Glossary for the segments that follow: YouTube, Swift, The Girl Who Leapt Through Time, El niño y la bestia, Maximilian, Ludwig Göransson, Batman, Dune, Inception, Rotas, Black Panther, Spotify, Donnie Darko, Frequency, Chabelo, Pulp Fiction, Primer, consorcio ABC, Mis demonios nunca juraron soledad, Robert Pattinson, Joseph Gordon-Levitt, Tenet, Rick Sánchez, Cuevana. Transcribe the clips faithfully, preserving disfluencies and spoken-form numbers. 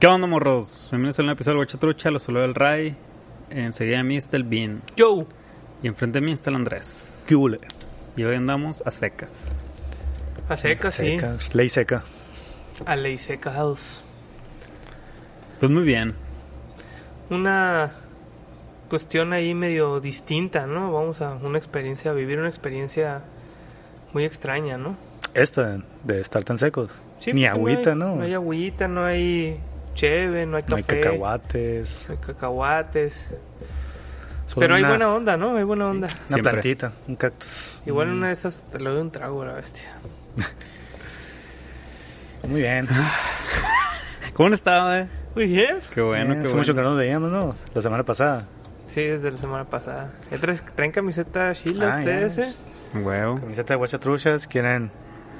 ¿Qué onda, morros? Bienvenidos a un episodio de Guachatrucha, los saludo el Ray. Enseguida de mí está el Bean. ¡Yo! Y enfrente de mí está el Andrés. ¡Qué hule! Y hoy andamos a secas. A secas, sí. Secas. Ley seca. A ley seca, house. Pues muy bien. Una cuestión ahí medio distinta, ¿no? Vamos a una experiencia, a vivir una experiencia muy extraña, ¿no? Esta, de estar tan secos. Sí, ni agüita, ¿no? Hay, ¿no? No hay agüita, no hay... Cheve, no hay café. No hay cacahuates. No hay cacahuates. Solo pero hay una, buena onda, ¿no? Hay buena onda. Una siempre. Plantita, un cactus. Igual mm. una de estas te lo doy un trago a la bestia. Muy bien. ¿Cómo han estado, eh? Muy bien. Qué bueno, bien, qué hace bueno. Hace mucho que no nos veíamos, ¿no? La semana pasada. Sí, desde la semana pasada. ¿Traen, traen camiseta chila ah, ustedes, yeah. eh? Wow. Camiseta de Guachatruchas, quieren...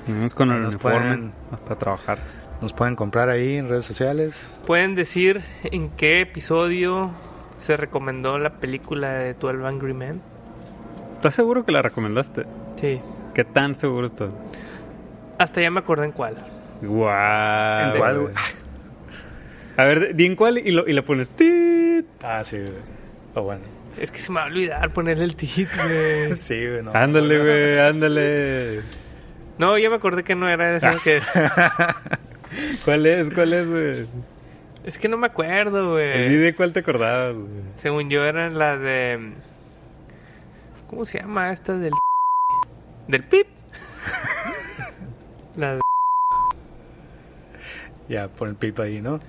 Venimos con el uniforme para trabajar. Nos pueden comprar ahí en redes sociales. Pueden decir en qué episodio se recomendó la película de doce Angry Men. ¿Estás seguro que la recomendaste? Sí. ¿Qué tan seguro estás? Hasta ya me acordé en cuál. ¡Guau! ¿En cuál, güey? A ver, di en cuál y, lo, y la pones. ¡Tit! Ah, sí, güey. Oh, bueno. Es que se me va a olvidar ponerle el tit, güey. Sí, güey. No, ándale, güey, no, no, ándale. No, ya me acordé que no era eso que... ¿Cuál es? ¿Cuál es, güey? Es que no me acuerdo, güey. ¿De cuál te acordabas, güey? Según yo eran las de... ¿Cómo se llama esta del... del pip? La de... Ya, pon el pip ahí, ¿no?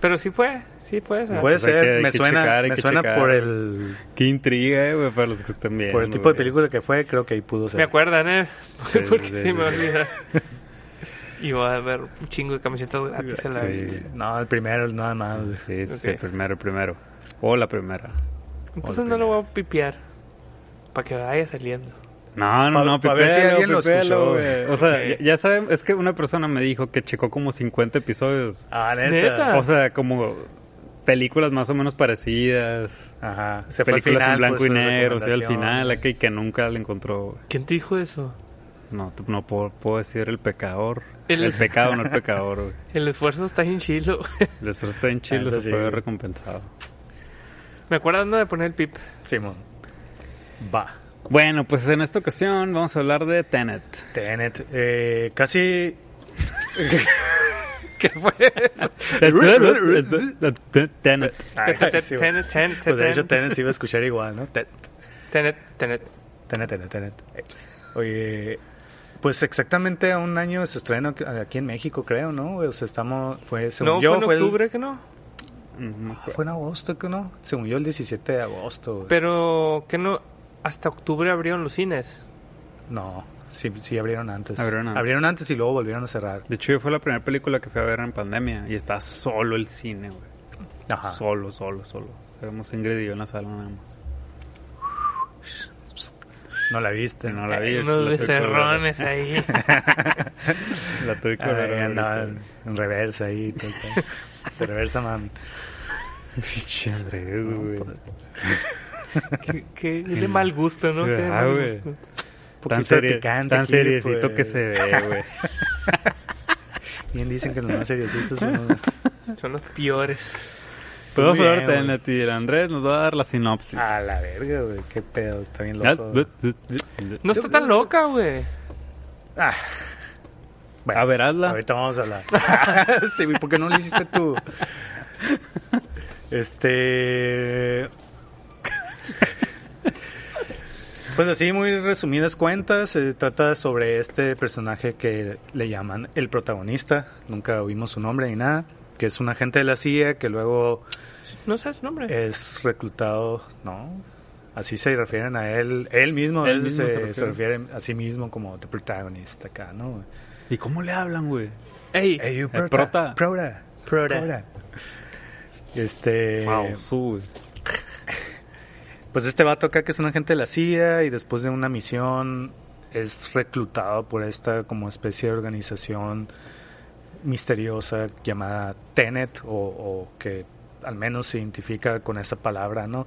Pero sí fue, sí fue esa. Puede o sea, ser, que, me que suena, checar, me suena checar. Por el... Qué intriga, güey, eh, para los que están viendo. Por el tipo wey. De película que fue, creo que ahí pudo ser. Me acuerdan, ¿eh? Sí, porque sí, sí me olvida. Y va a haber un chingo de camisetas gratis a la vez. Sí. No, el primero, nada más. Sí, sí, okay. el primero, el primero. O la primera. Entonces no lo voy a pipear. Para que vaya saliendo. No, no, pa, no, pipealo, si alguien lo escuchó, güey. O sea, okay. ya, ya saben, es que una persona me dijo que checó como cincuenta episodios. Ah, ¿neta? ¿Neta? O sea, como películas más o menos parecidas. Ajá. Se películas final, en blanco pues, y negro, o sea, al final, aquí, que nunca la encontró. ¿Quién te dijo eso? No, no puedo, puedo decir el pecador. El, el pecado, no el pecador, güey. El esfuerzo está en chilo. El esfuerzo está en chilo, se puede ver recompensado. Me acuerdo de poner el pip. Simón. Va. Bueno, pues en esta ocasión vamos a hablar de Tenet. Tenet. Eh, casi... ¿Qué fue eso? Tenet. Tenet, Tenet. Pues de hecho Tenet se iba a escuchar igual, ¿no? Tenet. Tenet, Tenet. Tenet, Tenet, Tenet. Oye, pues exactamente a un año de su estreno aquí en México, creo, ¿no? O sea, estamos, fue, según no, yo... ¿No fue en octubre el, que no? no fue en agosto que no, según yo el diecisiete de agosto. Güey. Pero, ¿que no? ¿Hasta octubre abrieron los cines? No, sí, sí abrieron antes. Abrieron antes. Abrieron antes y luego volvieron a cerrar. De hecho, fue la primera película que fui a ver en pandemia y estaba solo el cine, güey. Ajá. Solo, solo, solo. Éramos Ingrid y yo en la sala nada más. No la viste, no la vi. Unos becerrones ahí. La tuve con en, en reversa ahí. Te, te, te reversa, mami. Pinche Andrés, güey. Qué, qué de mal gusto, ¿no? Qué ah, güey. Tan, serio, picante tan aquí, seriecito pues. Que se ve, güey. Bien dicen que los más seriecitos son los, son los peores. Puedo hablar de Tenet y el Andrés nos va a dar la sinopsis. A la verga, güey. Qué pedo. Está bien loco. No está tan loca, güey. Ah. Bueno, a ver, hazla. Ahorita vamos a hablar. Sí, güey. ¿Por qué no lo hiciste tú? Este... Pues así, muy resumidas cuentas, se trata sobre este personaje que le llaman el protagonista, nunca oímos su nombre ni nada, que es un agente de la C I A que luego... ¿No sabes su nombre? Es reclutado, ¿no? Así se refieren a él, él mismo a veces se, refiere. se refiere a sí mismo como the protagonist acá, ¿no? ¿Y cómo le hablan, güey? ¡Ey! Ey you prota, prota. Prota. Prota. Prota. Este... Wow, su... Pues este vato acá que es un agente de la C I A y después de una misión es reclutado por esta como especie de organización misteriosa llamada Tenet o, o que al menos se identifica con esa palabra, ¿no?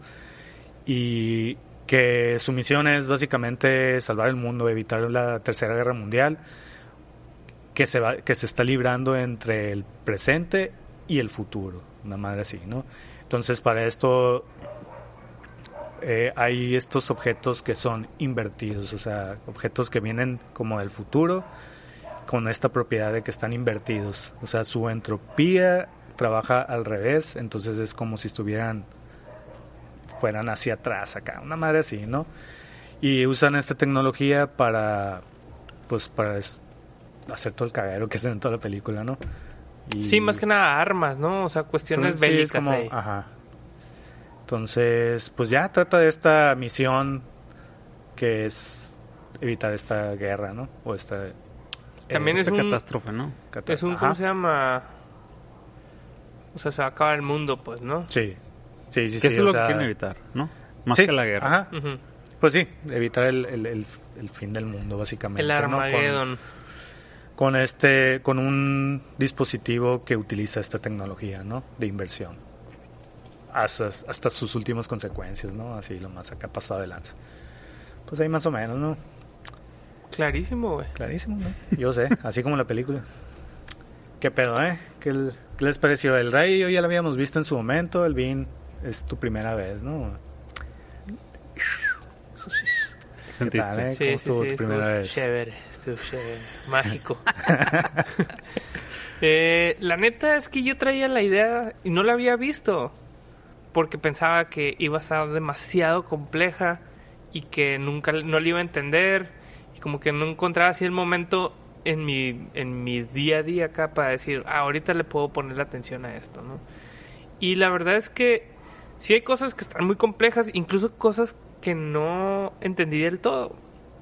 Y que su misión es básicamente salvar el mundo, evitar la Tercera Guerra Mundial que se va, que se está librando entre el presente y el futuro, una madre así, ¿no? Entonces para esto... Eh, hay estos objetos que son invertidos, o sea, objetos que vienen como del futuro con esta propiedad de que están invertidos, o sea, su entropía trabaja al revés, entonces es como si estuvieran fueran hacia atrás acá, una madre así, ¿no? Y usan esta tecnología para pues para hacer todo el cagadero que hacen en toda la película, ¿no? Y sí, más que nada armas, ¿no? O sea, cuestiones son, bélicas, sí, es como, ahí. Ajá. Entonces, pues ya trata de esta misión que es evitar esta guerra, ¿no? O esta, También eh, esta es catástrofe, un, ¿no? Catástrofe, es un, ¿cómo ajá. se llama? O sea, se acaba el mundo, pues, ¿no? Sí, sí, sí. Que sí, eso es lo sea, que quieren evitar, ¿no? Más sí, que la guerra. Ajá. Uh-huh. Pues sí, evitar el, el, el, el fin del mundo, básicamente. El Armagedón. ¿No? Con, con, este, con un dispositivo que utiliza esta tecnología, ¿no? De inversión. Hasta, hasta sus últimas consecuencias, ¿no? Así lo más acá pasado de lanza. Pues ahí más o menos, ¿no? Clarísimo, güey. Clarísimo, ¿no? Yo sé, así como la película. ¿Qué pedo, eh? ¿Qué, ¿Qué les pareció? El Rey yo ya lo habíamos visto en su momento. El Vin es tu primera vez, ¿no? ¿Qué ¿Sentiste? Tal, eh? Sí, ¿Cómo sí, estuvo sí, tu primera estuvo vez? Chévere, estuvo chévere. Mágico. eh, la neta es que yo traía la idea y no la había visto. Porque pensaba que iba a estar demasiado compleja y que nunca no le iba a entender y como que no encontraba así el momento en mi en mi día a día acá para decir, ah, ahorita le puedo poner la atención a esto, ¿no? Y la verdad es que sí hay cosas que están muy complejas, incluso cosas que no entendí del todo,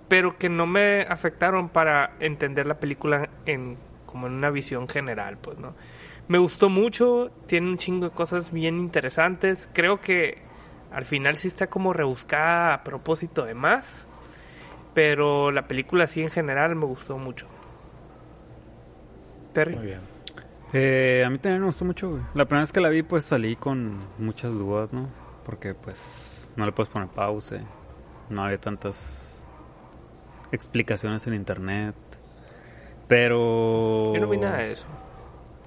pero que no me afectaron para entender la película en como en una visión general, pues, ¿no? Me gustó mucho, tiene un chingo de cosas bien interesantes. Creo que al final sí está como rebuscada a propósito de más. Pero la película sí en general me gustó mucho. Terry. Muy bien. Eh, a mí también me gustó mucho, güey. La primera vez que la vi pues salí con muchas dudas, ¿no? Porque pues no le puedes poner pausa. No había tantas explicaciones en internet. Pero... Yo no vi nada de eso.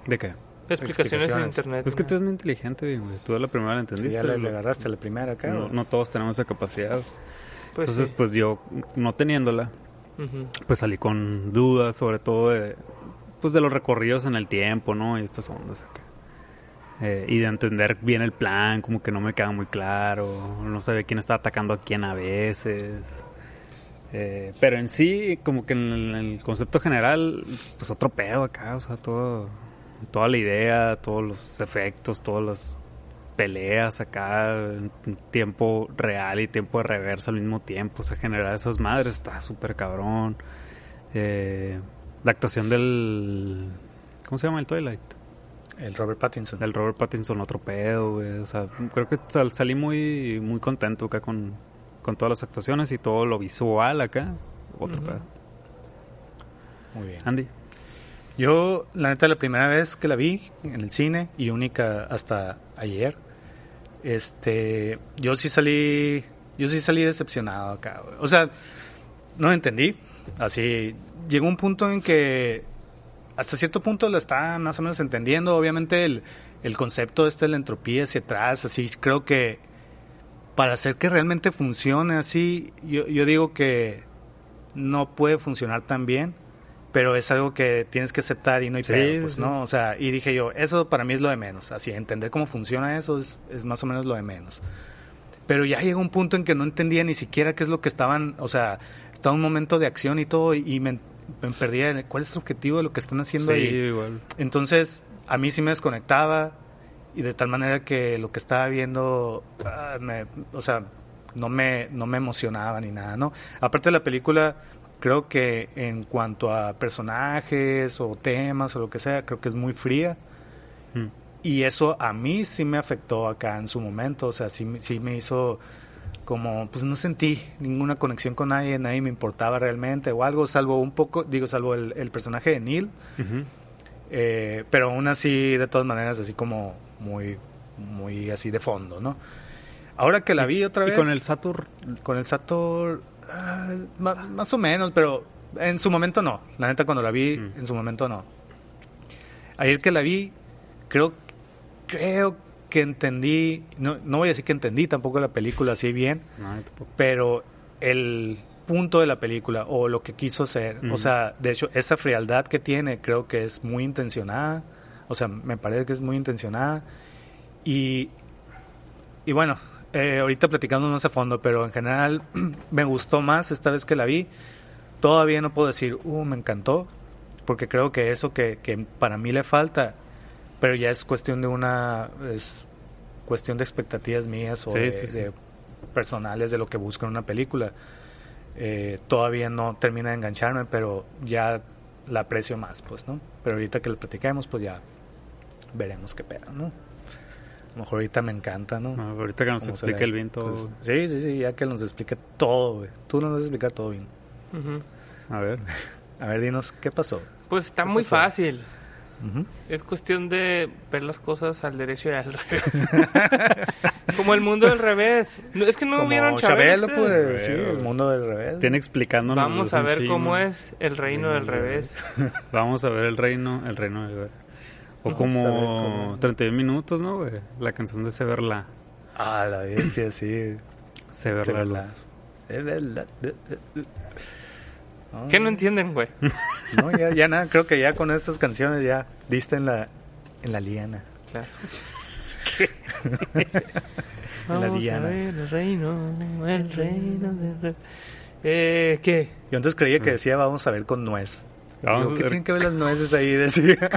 ¿De qué? Explicaciones en internet. Pues que tú eres muy inteligente, güey. Tú la primera la entendiste. Sí, ya le agarraste la primera acá. No, no todos tenemos esa capacidad. Pues entonces, sí. pues yo, no teniéndola, uh-huh. pues salí con dudas, sobre todo de, pues de los recorridos en el tiempo, ¿no? Y estas ondas acá. Eh, y de entender bien el plan, como que no me queda muy claro. No sabía quién estaba atacando a quién a veces. Eh, pero en sí, como que en el, en el concepto general, pues otro pedo acá, o sea, todo... Toda la idea, todos los efectos, todas las peleas acá, tiempo real y tiempo de reversa al mismo tiempo. O sea, generar esas madres está súper cabrón. Eh, la actuación del... ¿Cómo se llama el Twilight? El Robert Pattinson. El Robert Pattinson, otro pedo, güey. O sea, creo que sal, salí muy muy contento acá con, con todas las actuaciones y todo lo visual acá. Otro uh-huh. pedo. Muy bien. Andy. Yo, la neta, la primera vez que la vi en el cine y única hasta ayer, este, yo sí salí, yo sí salí decepcionado acá, güey. O sea, no entendí, así, llegó un punto en que hasta cierto punto la estaba más o menos entendiendo, obviamente el, el concepto este de la entropía hacia atrás, así, creo que para hacer que realmente funcione así, yo, yo digo que no puede funcionar tan bien. Pero es algo que tienes que aceptar y no hay sí, pedo, pues, sí. ¿no? O sea, y dije yo, eso para mí es lo de menos. Así, entender cómo funciona eso es, es más o menos lo de menos. pero ya llegó un punto en que no entendía ni siquiera qué es lo que estaban, o sea, estaba un momento de acción y todo, y me, me perdía, ¿cuál es el objetivo de lo que están haciendo sí, ahí? Igual. Entonces, a mí sí me desconectaba, y de tal manera que lo que estaba viendo, ah, me, o sea, no me, no me emocionaba ni nada, ¿no? Aparte de la película, creo que en cuanto a personajes o temas o lo que sea, creo que es muy fría. Mm. Y eso a mí sí me afectó acá en su momento, o sea, sí, sí me hizo como, pues no sentí ninguna conexión con nadie, nadie me importaba realmente o algo, salvo un poco, digo, salvo el, el personaje de Neil, uh-huh. eh, pero aún así, de todas maneras, así como muy, muy así de fondo, ¿no? Ahora que la vi otra vez... ¿Y con el Sator? Con el Sator, ah, más, más o menos, pero en su momento no, la neta cuando la vi, uh-huh. en su momento no. Ayer que la vi, creo que... Creo que entendí, no, no voy a decir que entendí tampoco la película así bien, no, pero el punto de la película o lo que quiso hacer, uh-huh. o sea, de hecho, esa frialdad que tiene creo que es muy intencionada, o sea, me parece que es muy intencionada y, y bueno, eh, ahorita platicando más a fondo, pero en general me gustó más esta vez que la vi, todavía no puedo decir, uh, me encantó, porque creo que eso que, que para mí le falta, pero ya es cuestión de una, es cuestión de expectativas mías o sí, de, sí, sí. de personales de lo que busco en una película. Eh, todavía no termina de engancharme, pero ya la aprecio más, pues, ¿no? Pero ahorita que lo platiquemos, pues ya veremos qué pedo, ¿no? A lo mejor ahorita me encanta, ¿no? no ahorita que nos explique será? el bien todo. Pues, sí, sí, sí, ya que nos explique todo, güey. Tú nos vas a explicar todo bien. Uh-huh. A ver, a ver, dinos, ¿qué pasó? Pues está muy pasó? fácil. Uh-huh. Es cuestión de ver las cosas al derecho y al revés. Como el mundo del revés. No, es que no Como vieron Chabelo, Chabelo pues. Sí, el mundo del revés. Tiene explicándonos. Vamos a ver chino. cómo es el reino el del revés. revés. Vamos a ver el reino, el reino del revés. O Vamos como treinta y uno minutos, ¿no, güey? La canción de Severla. Ah, la bestia, sí. Severla. Severla. Oh. ¿Qué no entienden, güey? No, ya, ya nada, creo que ya con estas canciones ya diste en la, en la liana. Claro. ¿Qué? En la liana. El reino, el reino de... Eh, ¿qué? Yo antes creía que decía vamos a ver con nuez. Digo, ¿qué tienen que ver las nueces ahí? Decía.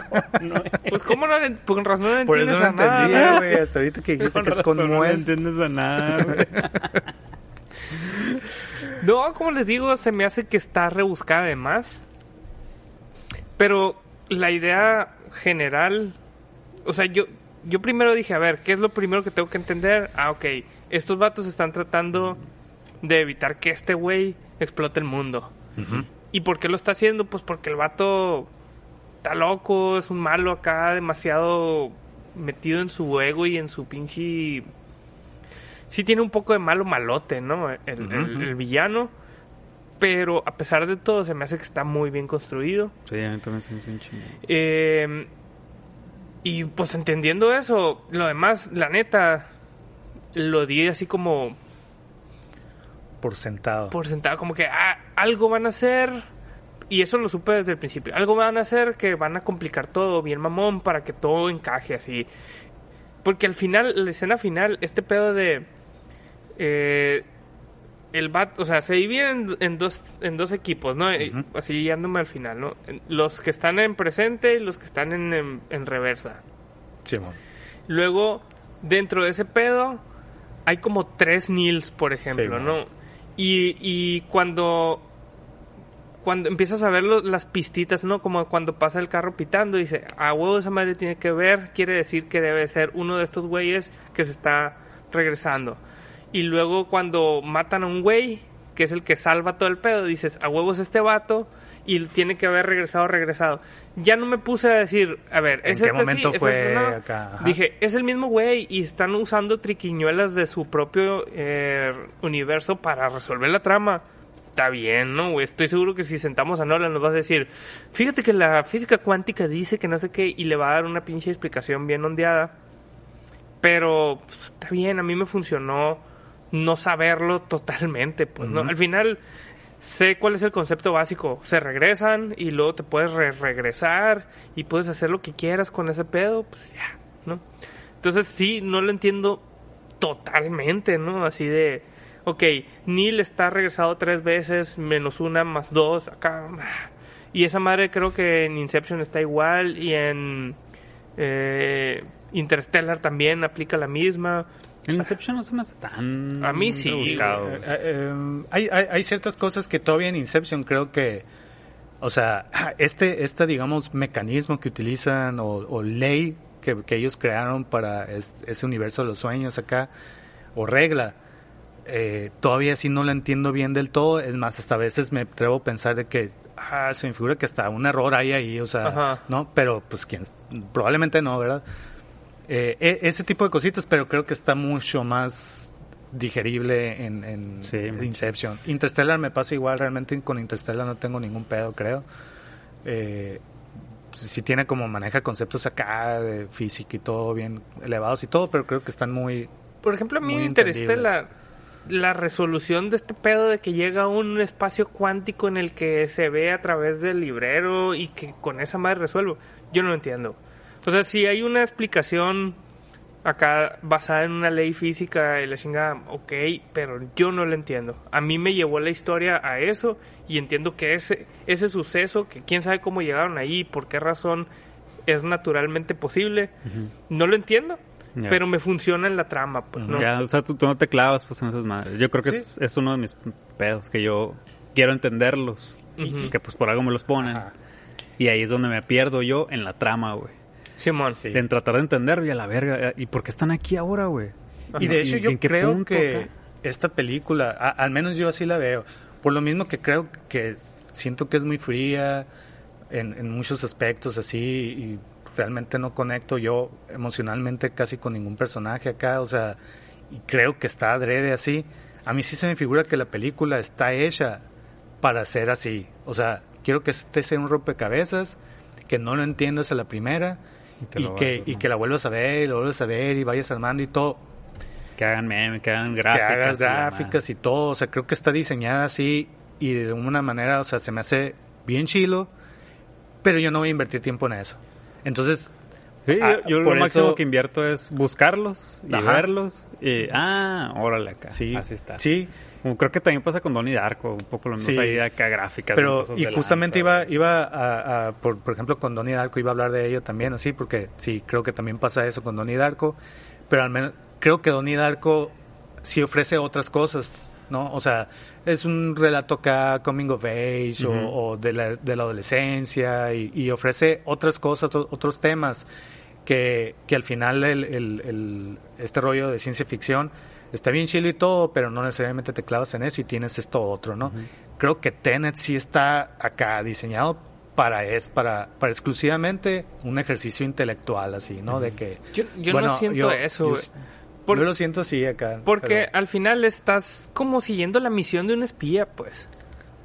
Pues cómo no, con razón no entiendes a nada. Por eso no entendía, güey, hasta ahorita que dijiste que es con nuez. No entiendes a nada, güey. No, como les digo, se me hace que está rebuscada de más. Pero la idea general... O sea, yo, yo primero dije, a ver, ¿qué es lo primero que tengo que entender? Ah, ok, estos vatos están tratando de evitar que este güey explote el mundo. Uh-huh. ¿Y por qué lo está haciendo? Pues porque el vato está loco, es un malo acá, demasiado metido en su ego y en su pinche... Sí tiene un poco de malo malote, ¿no? El, uh-huh. el, el villano. Pero a pesar de todo, se me hace que está muy bien construido. Sí, a mí también se me hace un chingo. Eh, y pues entendiendo eso, lo demás, la neta, lo di así como... Por sentado. Por sentado, como que ah, algo van a hacer... Y eso lo supe desde el principio. Algo van a hacer que van a complicar todo bien mamón para que todo encaje así. Porque al final, la escena final, este pedo de... Eh, el bat, o sea, se dividen en, en dos en dos equipos, ¿no? Uh-huh. Así guiándome al final, ¿no? Los que están en presente y los que están en, en, en reversa. Sí, man. Luego, dentro de ese pedo, hay como tres Nils, por ejemplo, sí, ¿no? Y, y cuando cuando empiezas a ver lo, las pistitas, ¿no? Como cuando pasa el carro pitando, dice, ah, huevo, esa madre tiene que ver, quiere decir que debe ser uno de estos güeyes que se está regresando. Y luego cuando matan a un güey, que es el que salva todo el pedo, dices, a huevos este vato, y tiene que haber regresado, regresado. Ya no me puse a decir, a ver, ¿es este momento sí? Fue ¿Es este acá? No. Dije, es el mismo güey, y están usando triquiñuelas de su propio eh, universo para resolver la trama. Está bien, ¿no, güey? Estoy seguro que si sentamos a Nolan nos vas a decir, fíjate que la física cuántica dice que no sé qué, y le va a dar una pinche explicación bien ondeada. Pero pues, está bien, a mí me funcionó... no saberlo totalmente, pues, uh-huh. ¿no? Al final, sé cuál es el concepto básico. Se regresan y luego te puedes re- regresar y puedes hacer lo que quieras con ese pedo, pues ya, ¿no? Entonces, sí, no lo entiendo totalmente, ¿no? Así de, ok, Neil está regresado tres veces, menos una, más dos, acá. Y esa madre creo que en Inception está igual, y en eh, Interstellar también aplica la misma. En Inception no se me hace tan... A mí sí. Rebuscado. Eh, eh, hay, hay, hay ciertas cosas que todavía en Inception creo que... O sea, este, este digamos, mecanismo que utilizan o, o ley que, que ellos crearon para es, ese universo de los sueños acá, o regla, eh, todavía sí no la entiendo bien del todo. Es más, hasta a veces me atrevo a pensar de que ah, se me figura que hasta un error hay ahí, o sea, ajá, ¿no? Pero pues quién, probablemente no, ¿verdad? Eh, ese tipo de cositas, pero creo que está mucho más digerible en, en, sí, en Inception. Interstellar me pasa igual, realmente con Interstellar no tengo ningún pedo, creo. Eh, sí tiene como, maneja conceptos acá de física y todo bien elevados y todo, pero creo que están muy... Por ejemplo, a mí Interstellar, la resolución de este pedo de que llega a un espacio cuántico en el que se ve a través del librero y que con esa madre resuelvo, yo no lo entiendo. O sea, si hay una explicación acá basada en una ley física y la chingada, ok, pero yo no la entiendo. A mí me llevó la historia a eso, y entiendo que ese ese suceso, que quién sabe cómo llegaron ahí, por qué razón es naturalmente posible, uh-huh, no lo entiendo, yeah, pero me funciona en la trama, pues, ¿no? Ya, o sea, tú, tú no te clavas pues en esas madres. Yo creo que sí, es, es uno de mis pedos, que yo quiero entenderlos, uh-huh, y que pues por algo me los ponen, uh-huh, y ahí es donde me pierdo yo en la trama, güey. Simón, sí, en tratar de entender, y a la verga, ¿y por qué están aquí ahora, güey? Y de hecho, ¿y yo creo punto, que acá? Esta película, a, al menos yo así la veo, por lo mismo que creo que siento que es muy fría en, en muchos aspectos así, y realmente no conecto yo emocionalmente casi con ningún personaje acá, o sea, y creo que está adrede así. A mí sí se me figura que la película está hecha para ser así, o sea, quiero que este sea un rompecabezas, que no lo entiendas a la primera, y que, y, que, y que la vuelvas a ver, y la vuelvas a ver, y vayas armando y todo. Que hagan memes, que hagan gráficas. Que hagas gráficas y, y todo. O sea, creo que está diseñada así, y de una manera, o sea, se me hace bien chilo, pero yo no voy a invertir tiempo en eso. Entonces, sí, ah, yo, yo por lo eso, máximo que invierto es buscarlos y ajá, verlos. Y, ah, órale acá. Sí, así está. Sí. Creo que también pasa con Donnie Darko, un poco lo mismo, sí, ahí acá gráficas. Pero, y justamente lanza, iba iba a, a por, por ejemplo, con Donnie Darko iba a hablar de ello también, así, porque sí, creo que también pasa eso con Donnie Darko, pero al menos creo que Donnie Darko sí ofrece otras cosas, ¿no? O sea, es un relato acá, coming of age, uh-huh, o, o de, la, de la adolescencia, y, y ofrece otras cosas, otro, otros temas, que, que al final el, el, el, este rollo de ciencia ficción está bien chilo y todo, pero no necesariamente te clavas en eso y tienes esto otro, ¿no? Uh-huh. Creo que Tenet sí está acá diseñado para es para para exclusivamente un ejercicio intelectual así, ¿no? Uh-huh. De que yo, yo bueno, no siento yo, eso. Yo, por, yo lo siento así acá. Porque pero... al final estás como siguiendo la misión de un espía, pues.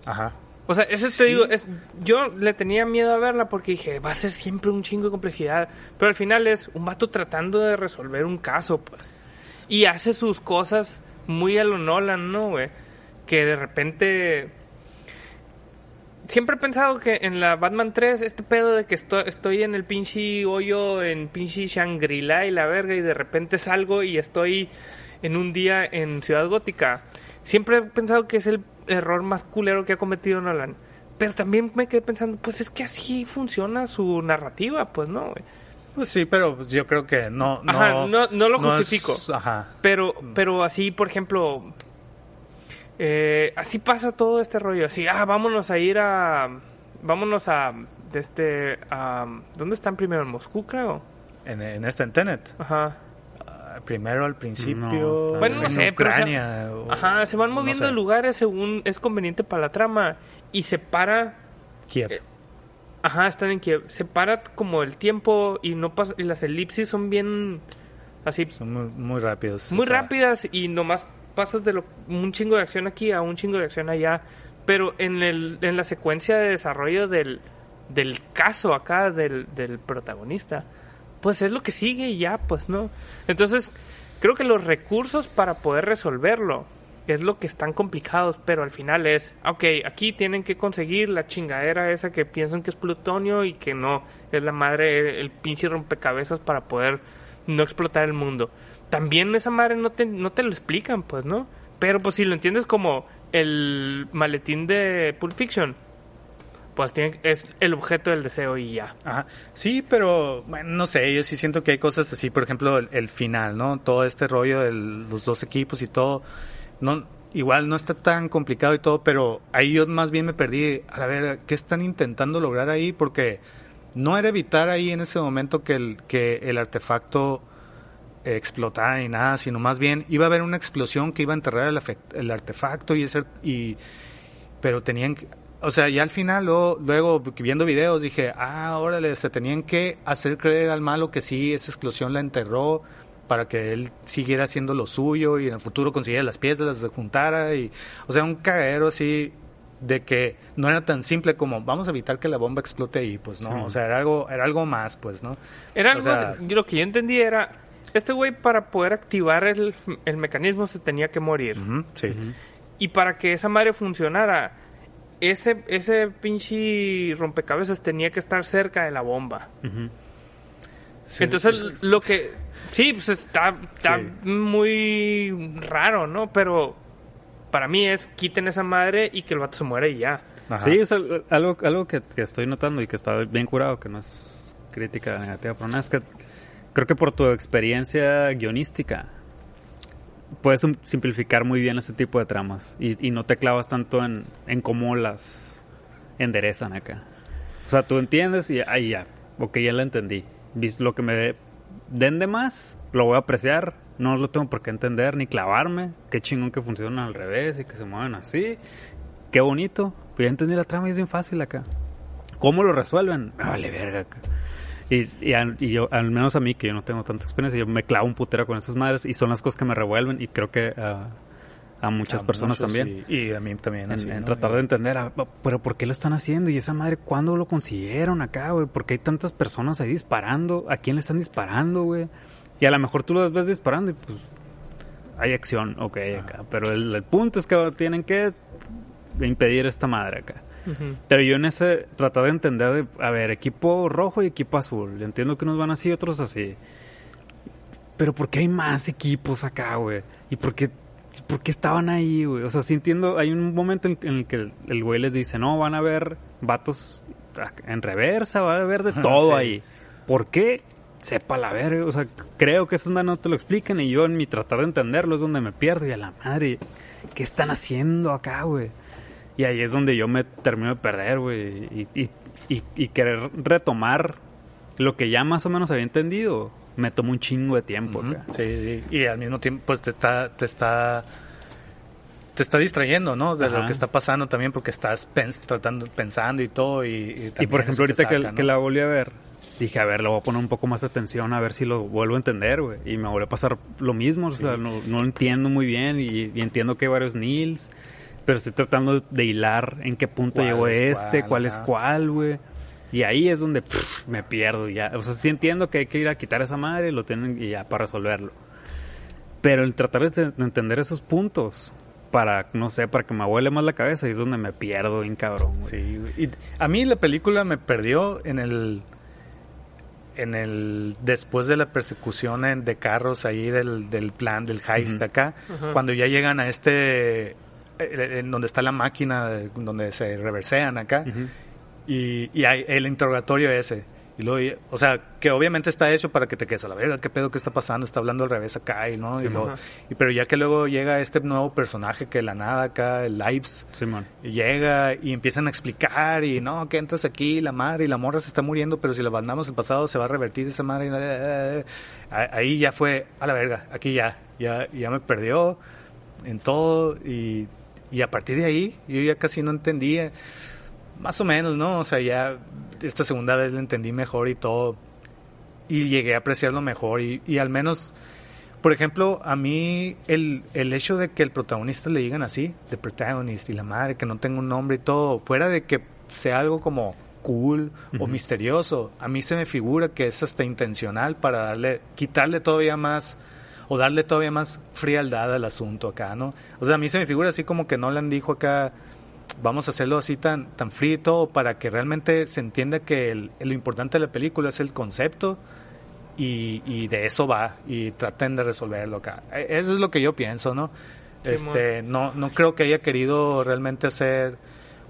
Ajá. O sea, ese sí, te digo, es, yo le tenía miedo a verla porque dije, va a ser siempre un chingo de complejidad, pero al final es un vato tratando de resolver un caso, pues. Y hace sus cosas muy a lo Nolan, ¿no, güey? Que de repente... Siempre he pensado que en la Batman tres, este pedo de que estoy, estoy en el pinche hoyo, en pinche Shangri-La y la verga, y de repente salgo y estoy en un día en Ciudad Gótica. Siempre he pensado que es el error más culero que ha cometido Nolan. Pero también me quedé pensando, pues es que así funciona su narrativa, pues, ¿no, güey? Pues sí, pero yo creo que no... no ajá, no, no lo justifico. No es, ajá. Pero, pero así, por ejemplo... Eh, así pasa todo este rollo. Así, ah, vámonos a ir a... Vámonos a... Este, a ¿dónde están primero? ¿En Moscú, creo? En, en este, en Tenet. Ajá. Uh, primero al principio... No, bueno, no sé, Ucrania, pero... O sea, o, ajá, se van moviendo no sé. lugares según es conveniente para la trama. Y se para... Kiev. Eh, Ajá, están en que se para como el tiempo y no pasa, y las elipsis son bien así. Son muy, muy rápidas. Muy o sea. rápidas y nomás pasas de lo, un chingo de acción aquí a un chingo de acción allá. Pero en el en la secuencia de desarrollo del, del caso acá, del, del protagonista, pues es lo que sigue y ya, pues no. Entonces, creo que los recursos para poder resolverlo es lo que están complicados, pero al final es, ok, aquí tienen que conseguir la chingadera esa que piensan que es plutonio y que no, es la madre, el pinche rompecabezas para poder no explotar el mundo. También esa madre no te, no te lo explican, pues, ¿no? Pero pues si lo entiendes como el maletín de Pulp Fiction, pues tiene, es el objeto del deseo y ya. Ajá. Sí, pero bueno, no sé, yo sí siento que hay cosas así, por ejemplo, el, el final, ¿no? Todo este rollo de los dos equipos y todo, no, igual no está tan complicado y todo, pero ahí yo más bien me perdí, a ver, ¿qué están intentando lograr ahí? Porque no era evitar ahí en ese momento que el, que el artefacto explotara ni nada, sino más bien iba a haber una explosión que iba a enterrar el, afect, el artefacto y ese, y pero tenían que, o sea, ya al final luego, luego viendo videos dije, ah, órale, se tenían que hacer creer al malo que sí, esa explosión la enterró para que él siguiera haciendo lo suyo y en el futuro consiguiera las piezas, las juntara y, o sea, un cagadero así de que no era tan simple como vamos a evitar que la bomba explote y pues no, sí. O sea, era algo, era algo más, pues, ¿no? Era algo, o sea, más, lo que yo entendí era este güey para poder activar el, el mecanismo se tenía que morir. Uh-huh, sí. Uh-huh. Y para que esa madre funcionara, ese ese pinche rompecabezas tenía que estar cerca de la bomba. Uh-huh. Sí, entonces es... lo que... Sí, pues está, está sí. muy raro, ¿no? Pero para mí es quiten esa madre y que el vato se muera y ya. Ajá. Sí, es algo, algo que, que estoy notando y que está bien curado, que no es crítica negativa, pero nada, es que creo que por tu experiencia guionística puedes simplificar muy bien ese tipo de tramas y, y no te clavas tanto en, en cómo las enderezan acá. O sea, tú entiendes y ahí ya, ok, ya la entendí. ¿Viste lo que me den de más? Lo voy a apreciar, no lo tengo por qué entender ni clavarme. Qué chingón que funcionan al revés y que se mueven así. Qué bonito, pues ya entendí la trama y es bien fácil acá. ¿Cómo lo resuelven? Me vale verga acá. Y, y, a, y yo, al menos a mí, que yo no tengo tanta experiencia, yo me clavo un putero con esas madres y son las cosas que me revuelven y creo que uh, a muchas a personas también. Y, y a mí también. En, así, en ¿no? tratar de entender, a, pero ¿por qué lo están haciendo? Y esa madre, ¿cuándo lo consiguieron acá, güey? ¿Por qué hay tantas personas ahí disparando? ¿A quién le están disparando, güey? Y a lo mejor tú los ves disparando y pues hay acción, ok, ah. acá. Pero el, el punto es que tienen que impedir esta madre acá. Uh-huh. Pero yo en ese tratar de entender de, a ver, equipo rojo y equipo azul, entiendo que unos van así y otros así, pero ¿por qué hay más equipos acá, güey? ¿Y por qué, por qué estaban ahí, güey? O sea, sí entiendo, hay un momento en, en el que el güey les dice, no, van a haber vatos en reversa, va a haber de todo sí. ahí. ¿Por qué? Sepa la verga. O sea, creo que esas no te lo explican y yo en mi tratar de entenderlo es donde me pierdo y a la madre, ¿qué están haciendo acá, güey? Y ahí es donde yo me termino de perder, güey. Y, y, y, y querer retomar lo que ya más o menos había entendido me tomó un chingo de tiempo. Uh-huh. Sí, sí. Y al mismo tiempo, pues, te está... Te está, te está distrayendo, ¿no? De ajá. lo que está pasando también porque estás pens- tratando, pensando y todo. Y, y, y por ejemplo, ahorita que, saca, que, ¿no? que la volví a ver, dije, a ver, le voy a poner un poco más de atención a ver si lo vuelvo a entender, güey. Y me volvió a pasar lo mismo. O sea, sí. no, no entiendo muy bien y, y entiendo que hay varios Nils... Pero estoy tratando de hilar en qué punto llegó este, cuál es cuál, güey. Y ahí es donde pff, me pierdo ya. O sea, sí entiendo que hay que ir a quitar a esa madre y lo tienen y ya para resolverlo. Pero el tratar de entender esos puntos para, no sé, para que me vuele más la cabeza es donde me pierdo bien cabrón, güey. Sí, güey. Y a mí la película me perdió en el... en el después de la persecución en, de carros ahí del, del plan, del heist uh-huh. acá. Uh-huh. Cuando ya llegan a este... en donde está la máquina, donde se reversean acá, uh-huh. y, y hay el interrogatorio ese. Y luego, o sea, que obviamente está hecho para que te quedes a la verga, ¿qué pedo que está pasando? Está hablando al revés acá, y ¿no? Sí, y luego, y, pero ya que luego llega este nuevo personaje que de la nada acá, el Lives, sí, y llega y empiezan a explicar, y no, que entras aquí, la madre y la morra se está muriendo, pero si la mandamos el pasado se va a revertir esa madre. Y la, la, la, la. Ahí ya fue, a la verga, aquí ya, ya, ya me perdió en todo, y... Y a partir de ahí, yo ya casi no entendía, más o menos, ¿no? O sea, ya esta segunda vez la entendí mejor y todo, y llegué a apreciarlo mejor, y, y al menos, por ejemplo, a mí el, el hecho de que el protagonista le digan así, the protagonist, y la madre, que no tenga un nombre y todo, fuera de que sea algo como cool uh-huh. o misterioso, a mí se me figura que es hasta intencional para darle, quitarle todavía más... o darle todavía más frialdad al asunto acá, ¿no? O sea, a mí se me figura así como que Nolan dijo acá, vamos a hacerlo así tan, tan frío y todo, para que realmente se entienda que el, lo importante de la película es el concepto y, y de eso va, y traten de resolverlo acá. Eso es lo que yo pienso, ¿no? Este, no, no creo que haya querido realmente hacer...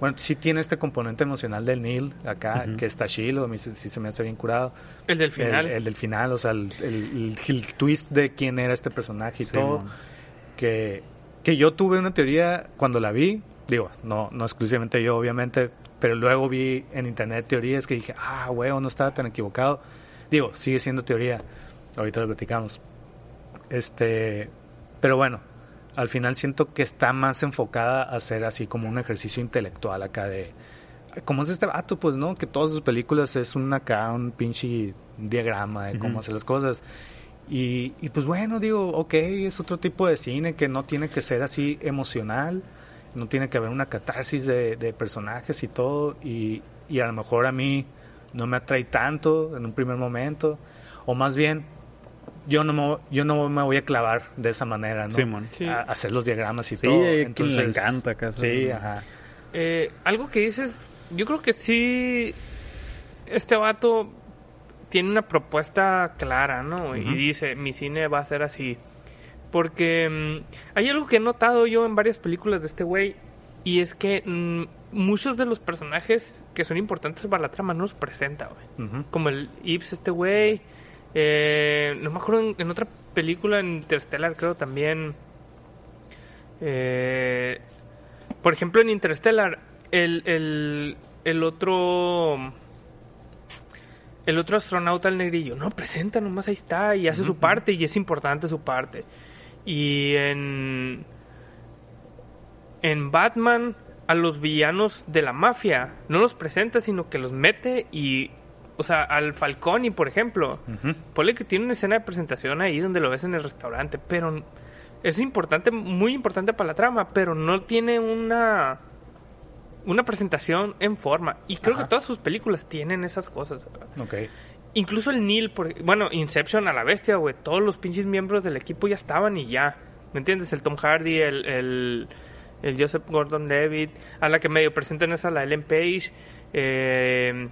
Bueno, sí tiene este componente emocional del Neil acá, uh-huh. que está chilo, a mí sí, sí se me hace bien curado. El del final. El, el del final, o sea, el, el, el, el twist de quién era este personaje y sí, todo. Man. Que que yo tuve una teoría cuando la vi, digo, no no exclusivamente yo, obviamente, pero luego vi en internet teorías que dije, ah, huevo, no estaba tan equivocado. Digo, sigue siendo teoría, ahorita lo platicamos. Este, pero bueno, al final siento que está más enfocada a hacer así como un ejercicio intelectual acá de... ¿Cómo es este vato? Pues, ¿no? Que todas sus películas es un acá, un pinche diagrama de cómo uh-huh. hacer las cosas. Y, y pues bueno, digo, ok, es otro tipo de cine que no tiene que ser así emocional. No tiene que haber una catarsis de, de personajes y todo. Y, y a lo mejor a mí no me atrae tanto en un primer momento. O más bien... yo no me, yo no me voy a clavar de esa manera, ¿no? Sí, sí. A, a hacer los diagramas y sí, todo. Entonces le encanta casi. Sí, ajá. Eh, algo que dices, yo creo que sí, este vato tiene una propuesta clara, ¿no? Uh-huh. Y dice, mi cine va a ser así. Porque um, hay algo que he notado yo en varias películas de este güey, y es que um, muchos de los personajes que son importantes para la trama no los presenta, güey. Uh-huh. Como el Ibs, este güey... Eh, no me acuerdo, en, en otra película, en Interstellar creo también, eh, por ejemplo en Interstellar el, el, el otro el otro astronauta, el negrillo, no presenta, nomás ahí está y hace uh-huh. su parte y es importante su parte. Y en en Batman a los villanos de la mafia no los presenta, sino que los mete. Y o sea, al Falcone, por ejemplo, uh-huh. ponle que tiene una escena de presentación ahí donde lo ves en el restaurante, pero es importante, muy importante para la trama, pero no tiene una una presentación en forma. Y creo Ajá. que todas sus películas tienen esas cosas. Okay. Incluso el Neil, por, bueno, Inception a la bestia, güey, todos los pinches miembros del equipo ya estaban y ya, ¿me entiendes? El Tom Hardy, el, el, el Joseph Gordon-Levitt, a la que medio presentan es a la Ellen Page, eh...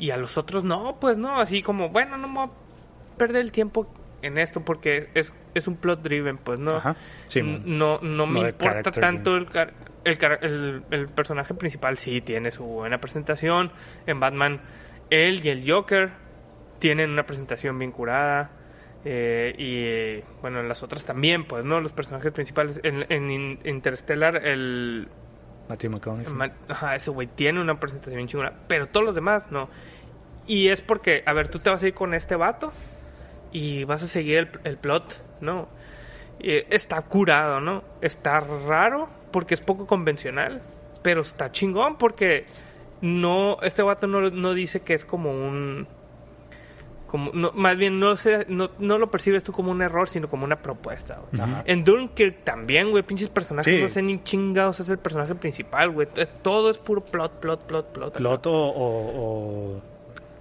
y a los otros no, pues no, así como, bueno, no me voy a perder el tiempo en esto porque es es un plot driven, pues no. Ajá. Sí, no, no no me no importa tanto el, car- el, car- el el personaje principal, sí tiene su buena presentación. En Batman, él y el Joker tienen una presentación bien curada, eh, y bueno, en las otras también, pues no, los personajes principales. En, en Interstellar, el... Ajá, ese güey tiene una presentación chingona, pero todos los demás no. Y es porque, a ver, tú te vas a ir con este vato y vas a seguir el, el plot, ¿no? Eh, está curado, ¿no? Está raro porque es poco convencional, pero está chingón porque no, este vato no, no dice que es como un... Como, no, más bien no, se, no no lo percibes tú como un error, sino como una propuesta. Ajá. En Dunkirk también, güey, pinches personajes, sí. no sé ni chingados es el personaje principal, güey. Todo es puro plot, plot, plot, plot. Plot o, o, o...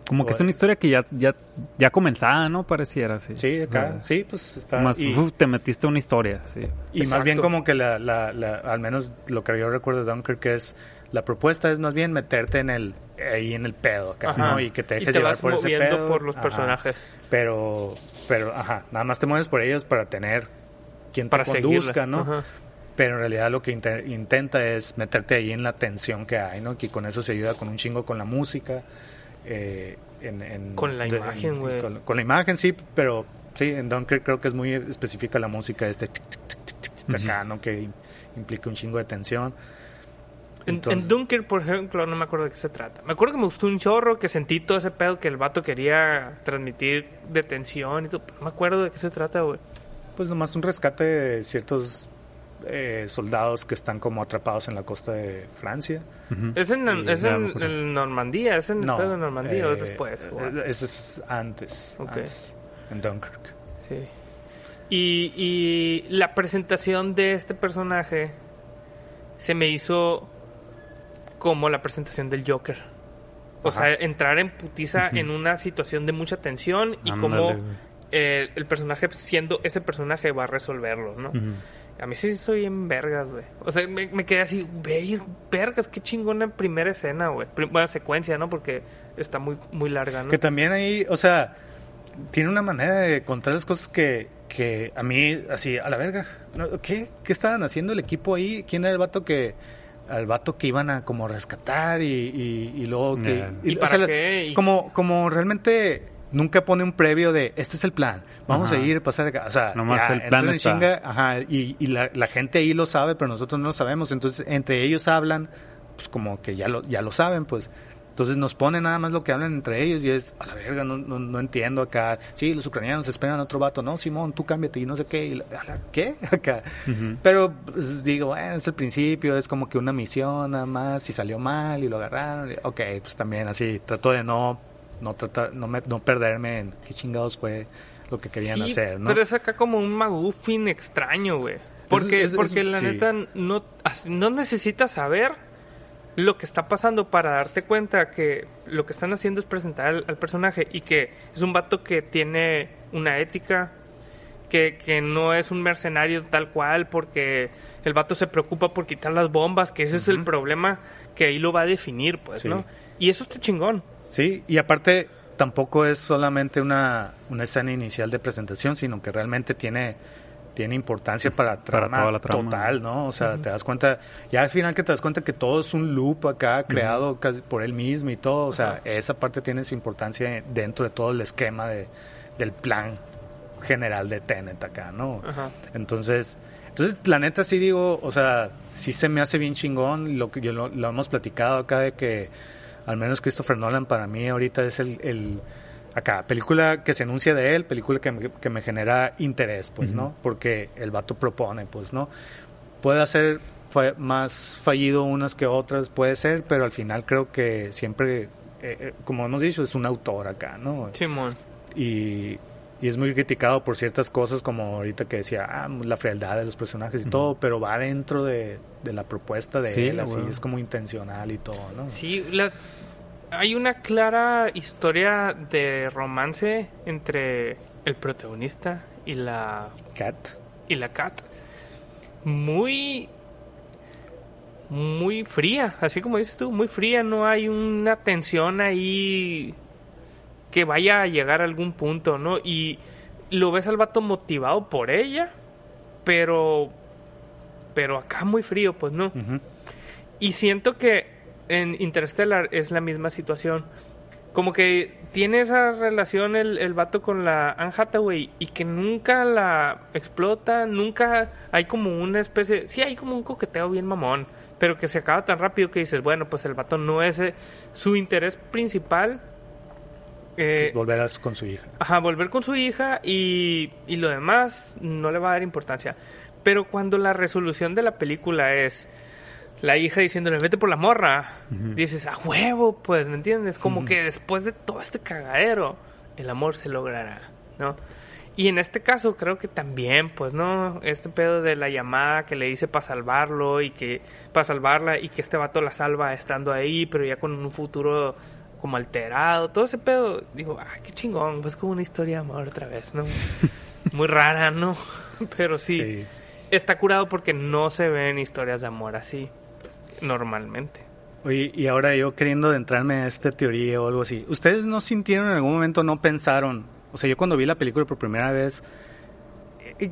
Como o que es una historia que ya ya ya comenzada, ¿no? Pareciera, sí. Sí, acá, o sea, sí, pues está... Más, y, uf, te metiste una historia, sí. Y Exacto. más bien como que la, la, la... Al menos lo que yo recuerdo de Dunkirk es... La propuesta es más bien meterte en el ahí en el pedo acá, ¿no? Y que te dejes llevar por ese pedo. Y te vas moviendo por los ajá. personajes. Pero, pero, ajá, nada más te mueves por ellos para tener quien te para conduzca, seguirla. ¿No? Ajá. Pero en realidad lo que inter- intenta es meterte ahí en la tensión que hay, ¿no? Que con eso se ayuda con un chingo con la música, eh, en, en, con la de, imagen, güey. Con, con la imagen, sí, pero sí, en Dunkirk creo que es muy específica la música de este tic, tic, tic, tic, tic, tic, acá, ¿no? Que implica un chingo de tensión. Entonces, en, en Dunkirk, por ejemplo, no me acuerdo de qué se trata. Me acuerdo que me gustó un chorro, que sentí todo ese pedo que el vato quería transmitir de tensión y todo. No me acuerdo de qué se trata, güey. Pues nomás un rescate de ciertos eh, soldados que están como atrapados en la costa de Francia. Uh-huh. Es en, y, es en, no, en Normandía, es en el no, pedo de Normandía eh, o después. Wow. Eso es antes, okay. antes, en Dunkirk. Sí. Y, y la presentación de este personaje se me hizo... como la presentación del Joker. O Ajá. sea, entrar en putiza uh-huh. en una situación de mucha tensión y Andale. Cómo eh, el personaje, siendo ese personaje, va a resolverlo, ¿no? Uh-huh. A mí sí soy en vergas, güey. O sea, me, me quedé así, güey, vergas, qué chingona primera escena, güey. Bueno, secuencia, ¿no? Porque está muy, muy larga, ¿no? Que también ahí, o sea, tiene una manera de contar las cosas que, que a mí, así, a la verga. ¿Qué? ¿Qué estaban haciendo el equipo ahí? ¿Quién era el vato que... al vato que iban a como rescatar y, y, y luego que... Yeah. Y, ¿Y para o sea, qué? Como, como realmente nunca pone un previo de este es el plan, vamos ajá. a ir a pasar acá. O sea, nomás ya, el plan está. Chinga, ajá, y y la, la gente ahí lo sabe, pero nosotros no lo sabemos. Entonces, entre ellos hablan, pues como que ya lo, ya lo saben, pues... Entonces nos ponen nada más lo que hablan entre ellos y es, a la verga, no, no, no entiendo acá. Sí, los ucranianos esperan a otro vato. No, Simón, tú cámbiate y no sé qué. Y la, ¿a la qué? Acá. Uh-huh. Pero pues, digo, bueno, es el principio, es como que una misión nada más y salió mal y lo agarraron. Y, ok, pues también así, trato de no no tratar, no, me, no perderme en qué chingados fue lo que querían sí, hacer, ¿no? Pero es acá como un MacGuffin extraño, güey. Porque, es, es, porque es, la sí. neta no, no necesitas saber lo que está pasando para darte cuenta que lo que están haciendo es presentar al, al personaje y que es un vato que tiene una ética, que, que no es un mercenario tal cual, porque el vato se preocupa por quitar las bombas, que ese uh-huh. es el problema que ahí lo va a definir, pues, sí. ¿no? Y eso está chingón. Sí, y aparte tampoco es solamente una, una escena inicial de presentación, sino que realmente tiene... tiene importancia para, trama, para toda la trama total, ¿no? O sea, uh-huh. te das cuenta, ya al final que te das cuenta que todo es un loop acá creado uh-huh. casi por él mismo y todo, o sea, uh-huh. esa parte tiene su importancia dentro de todo el esquema de, del plan general de Tenet acá, ¿no? Uh-huh. Entonces, entonces la neta sí digo, o sea, sí se me hace bien chingón, lo que yo lo, lo hemos platicado acá de que al menos Christopher Nolan para mí ahorita es el... el acá, película que se anuncia de él, película que me, que me genera interés, pues, uh-huh. ¿no? Porque el vato propone, pues, ¿no? Puede hacer fa- más fallido unas que otras, puede ser, pero al final creo que siempre, eh, como hemos dicho, es un autor acá, ¿no? Simón. Y, y es muy criticado por ciertas cosas, como ahorita que decía, ah, la frialdad de los personajes y uh-huh. todo, pero va dentro de, de la propuesta de sí, él, así bueno. es como intencional y todo, ¿no? Sí, las... Hay una clara historia de romance entre el protagonista y la... Kat. Y la Kat. Muy... Muy fría, así como dices tú, muy fría. No hay una tensión ahí que vaya a llegar a algún punto, ¿no? Y lo ves al vato motivado por ella, pero... Pero acá muy frío, pues, ¿no? Uh-huh. Y siento que... En Interstellar es la misma situación. Como que tiene esa relación el, el vato con la Anne Hathaway y que nunca la explota, nunca hay como una especie... Sí, hay como un coqueteo bien mamón, pero que se acaba tan rápido que dices, bueno, pues el vato no es... Su interés principal... Eh, es volver a, con su hija. Ajá, volver con su hija y, y lo demás no le va a dar importancia. Pero cuando la resolución de la película es... La hija diciéndole, vete por la morra. Uh-huh. Dices, a huevo, pues, ¿me entiendes? Como uh-huh. que después de todo este cagadero, el amor se logrará, ¿no? Y en este caso creo que también, pues, ¿no? Este pedo de la llamada que le hice para salvarlo y que... Para salvarla y que este vato la salva estando ahí, pero ya con un futuro como alterado. Todo ese pedo, digo, ah, qué chingón. Pues como una historia de amor otra vez, ¿no? Muy rara, ¿no? Pero sí, sí, está curado porque no se ven historias de amor así. Normalmente. Oye, y ahora yo queriendo adentrarme a esta teoría o algo así, ¿ustedes no sintieron en algún momento, no pensaron? O sea, yo cuando vi la película por primera vez,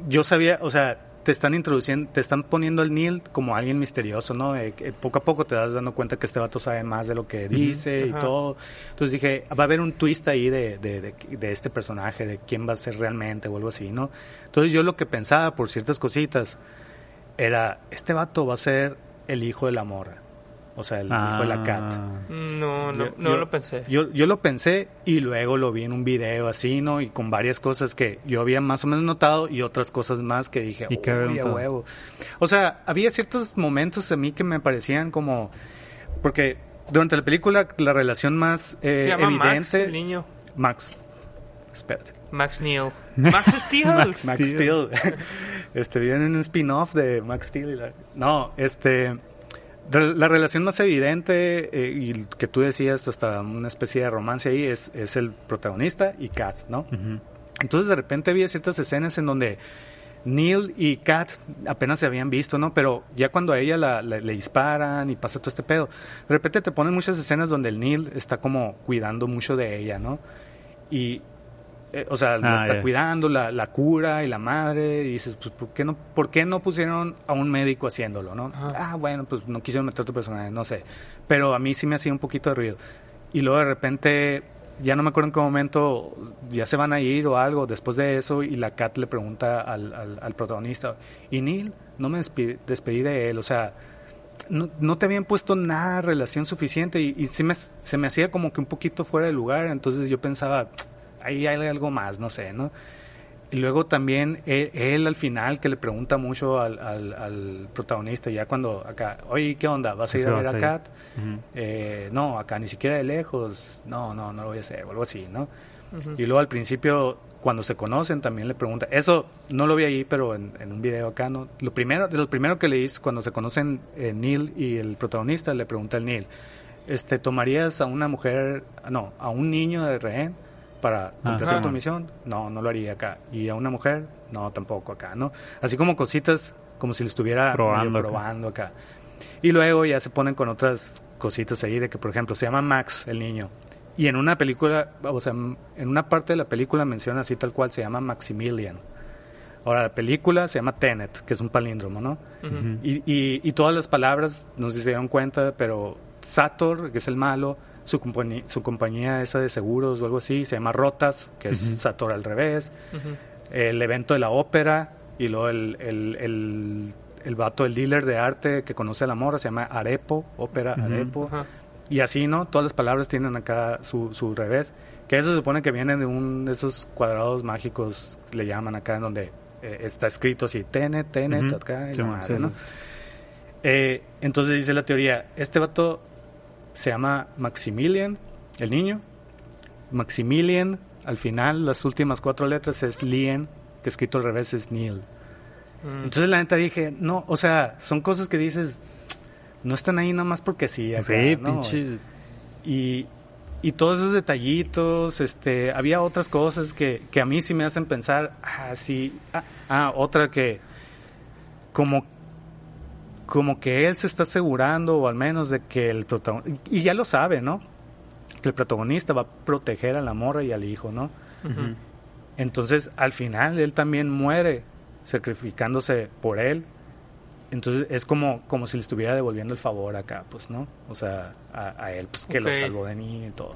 yo sabía, o sea, te están introduciendo, te están poniendo al Neil como alguien misterioso, ¿no? Eh, eh, poco a poco te das dando cuenta que este vato sabe más de lo que dice uh-huh. y ajá. todo. Entonces dije, va a haber un twist ahí de, de, de, de este personaje, de quién va a ser realmente o algo así, ¿no? Entonces yo lo que pensaba por ciertas cositas era, este vato va a ser... el hijo de la morra, o sea, el ah. hijo de la Kat. No, no, yo, no yo, lo pensé. Yo, yo lo pensé y luego lo vi en un video así, ¿no? Y con varias cosas que yo había más o menos notado y otras cosas más que dije, uy, a huevo. O sea, había ciertos momentos a mí que me parecían como... Porque durante la película la relación más eh, Se llama evidente... Max, el niño. Max. Espérate. Max Neil. Max Steel. Max, Max Steel. Steel. Este, viven en un spin-off de Max Steel. No, este... Re, la relación más evidente eh, y que tú decías, pues, hasta una especie de romance ahí, es, es el protagonista y Kat, ¿no? Uh-huh. Entonces, de repente había ciertas escenas en donde Neil y Kat apenas se habían visto, ¿no? Pero ya cuando a ella la, la, le disparan y pasa todo este pedo, de repente te ponen muchas escenas donde el Neil está como cuidando mucho de ella, ¿no? Y... eh, o sea, ah, la está yeah. cuidando, la, la cura y la madre, y dices, pues, ¿por qué no, por qué no pusieron a un médico haciéndolo, no? Ajá. Ah, bueno, pues no quisieron meter a tu personaje, no sé, pero a mí sí me hacía un poquito de ruido, y luego de repente, ya no me acuerdo en qué momento, ya se van a ir o algo, después de eso, y la Kat le pregunta al, al, al protagonista, y Neil, no me despide, despedí de él, o sea, no, no te habían puesto nada, relación suficiente, y, y sí me, se me hacía como que un poquito fuera de lugar, entonces yo pensaba, ahí hay algo más, no sé, ¿no? Y luego también él, él al final, que le pregunta mucho al, al, al protagonista, ya cuando acá, oye, ¿qué onda? ¿Vas a ir sí, a ver a Kat? Uh-huh. Eh, no, acá ni siquiera de lejos, no, no, no lo voy a hacer, o algo así, ¿no? Uh-huh. Y luego al principio, cuando se conocen, también le pregunta, eso no lo vi ahí, pero en, en un video acá, ¿no? Lo primero, de lo primero que le hice cuando se conocen eh, Neil y el protagonista, le pregunta al Neil, este, ¿tomarías a una mujer, no, a un niño de rehén para completar ah, tu misión? No, no lo haría acá. ¿Y a una mujer? No, tampoco acá, ¿no? Así como cositas, como si lo estuviera probando, probando acá. acá. Y luego ya se ponen con otras cositas ahí, de que, por ejemplo, se llama Max, el niño. Y en una película, o sea, en una parte de la película menciona así tal cual, se llama Maximilian. Ahora, la película se llama Tenet, que es un palíndromo, ¿no? Uh-huh. Y, y, y todas las palabras, no sé si se dieron cuenta, pero Sator, que es el malo, su, compañ- su compañía esa de seguros o algo así, se llama Rotas, que es uh-huh. Sator al revés. Uh-huh. El evento de la ópera, y luego el, el, el, el vato, el dealer de arte que conoce a la morra, se llama Arepo, ópera uh-huh. Arepo. Uh-huh. Y así, ¿no? Todas las palabras tienen acá su, su revés, que eso se supone que viene de un de esos cuadrados mágicos, le llaman acá, en donde eh, está escrito así, Tenet, Tenet, uh-huh. acá, y sí, la madre, sí, sí. ¿no? Eh, entonces dice la teoría, este vato se llama Maximilian, el niño. Maximilian, al final, las últimas cuatro letras es Lien, que escrito al revés es Neil. Mm. Entonces la neta dije, no, o sea, son cosas que dices... No están ahí nada más porque sí. Acá, sí, ¿no? pinche. Y, y todos esos detallitos, este, había otras cosas que, que a mí sí me hacen pensar, ah, sí, ah, ah, otra que, como, como que él se está asegurando, o al menos de que el protagonista, y ya lo sabe, ¿no? Que el protagonista va a proteger a la morra y al hijo, ¿no? Uh-huh. Entonces, al final, él también muere sacrificándose por él. Entonces es como, como si le estuviera devolviendo el favor acá, pues, ¿no? O sea, a, a él, pues, que okay. lo salvó de niño y todo.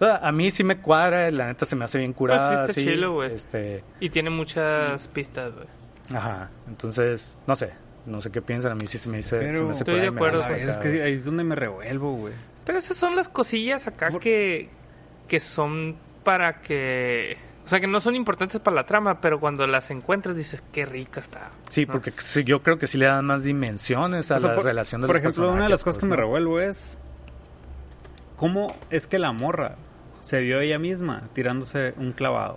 O sea, a mí sí me cuadra, la neta se me hace bien curada. Pues sí está chilo, güey. Este... Y tiene muchas pistas, güey. Ajá, entonces, no sé, no sé qué piensan, a mí sí se me dice... Pero se me hace estoy de acuerdo. Acá, es que ahí es donde me revuelvo, güey. Pero esas son las cosillas acá Por... que, que son para que... O sea, que no son importantes para la trama, pero cuando las encuentras dices, qué rica está. Sí, ¿no? Porque sí, yo creo que sí le dan más dimensiones a o sea, la por, relación de los personajes. Por ejemplo, una de las cosas pues, que ¿no? me revuelvo es... ¿Cómo es que la morra se vio ella misma tirándose un clavado?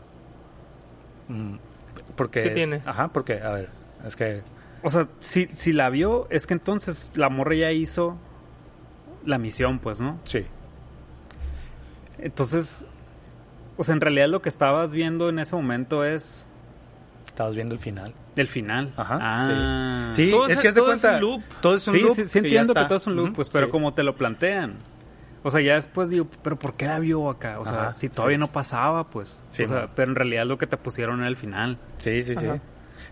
Porque, ¿qué tiene? Ajá, porque, a ver, es que... O sea, si, si la vio, es que entonces la morra ya hizo la misión, pues, ¿no? Sí. Entonces... O sea, en realidad lo que estabas viendo en ese momento es... Estabas viendo el final. El final. Ajá. Ah. Sí, sí es, es que es de cuenta... Todo es un loop. Todo es un sí, loop. Sí, sí, sí entiendo que todo es un loop, uh-huh. pues, pero sí. como te lo plantean. O sea, ya después digo, ¿pero por qué la vio acá? O sea, ajá, si todavía sí. no pasaba, pues. Sí, o sea, no. pero en realidad lo que te pusieron era el final. Sí, sí, ajá. sí.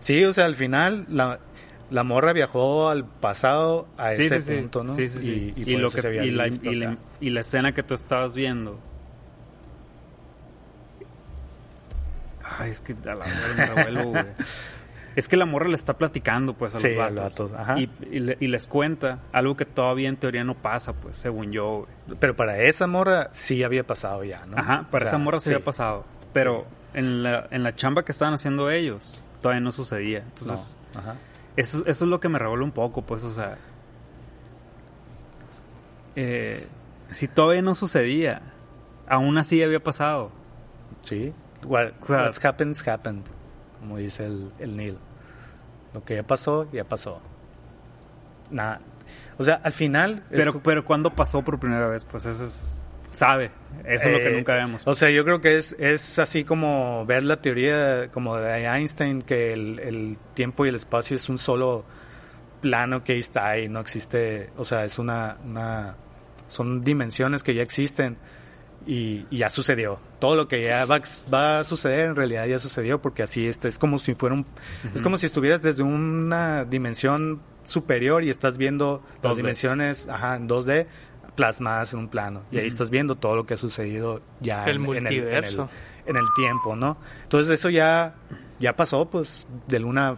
Sí, o sea, al final... La... La morra viajó al pasado a sí, ese sí, punto, sí. ¿no? Sí, sí, sí. Y, y, y, lo que, y, la, y, la, y la escena que tú estabas viendo... Ay, es que a la morra me revuelvo, güey. Es que la morra le está platicando, pues, a sí, los vatos. Vatos y, y, le, y les cuenta algo que todavía en teoría no pasa, pues, según yo, güey. Pero para esa morra sí había pasado ya, ¿no? Ajá, para o sea, esa morra sí, sí había pasado. Pero sí. en, la, en la chamba que estaban haciendo ellos todavía no sucedía. Entonces, no. Ajá. Eso, eso es lo que me revuelve un poco, pues, o sea... Eh, si todavía no sucedía, aún así había pasado. Sí. What, what happens, happened, como dice el, el Neil. Lo que ya pasó, ya pasó. Nada. O sea, al final... Pero, es... pero ¿cuándo pasó por primera vez? Pues eso es... Sabe. Eso eh, es lo que nunca vemos. O sea, yo creo que es, es así como ver la teoría como de Einstein, que el, el tiempo y el espacio es un solo plano que ahí está y no existe... O sea, es una... una son dimensiones que ya existen. y, y ya sucedió. Todo lo que ya va, va a suceder en realidad ya sucedió, porque así este, es como si fuera un, uh-huh. es como si estuvieras desde una dimensión superior y estás viendo dos D. Las dimensiones ajá, en dos D plasmadas en un plano, y ahí uh-huh. estás viendo todo lo que ha sucedido ya el en, multiverso. En, el, en, el, en el tiempo, ¿no? Entonces eso ya, ya pasó pues de alguna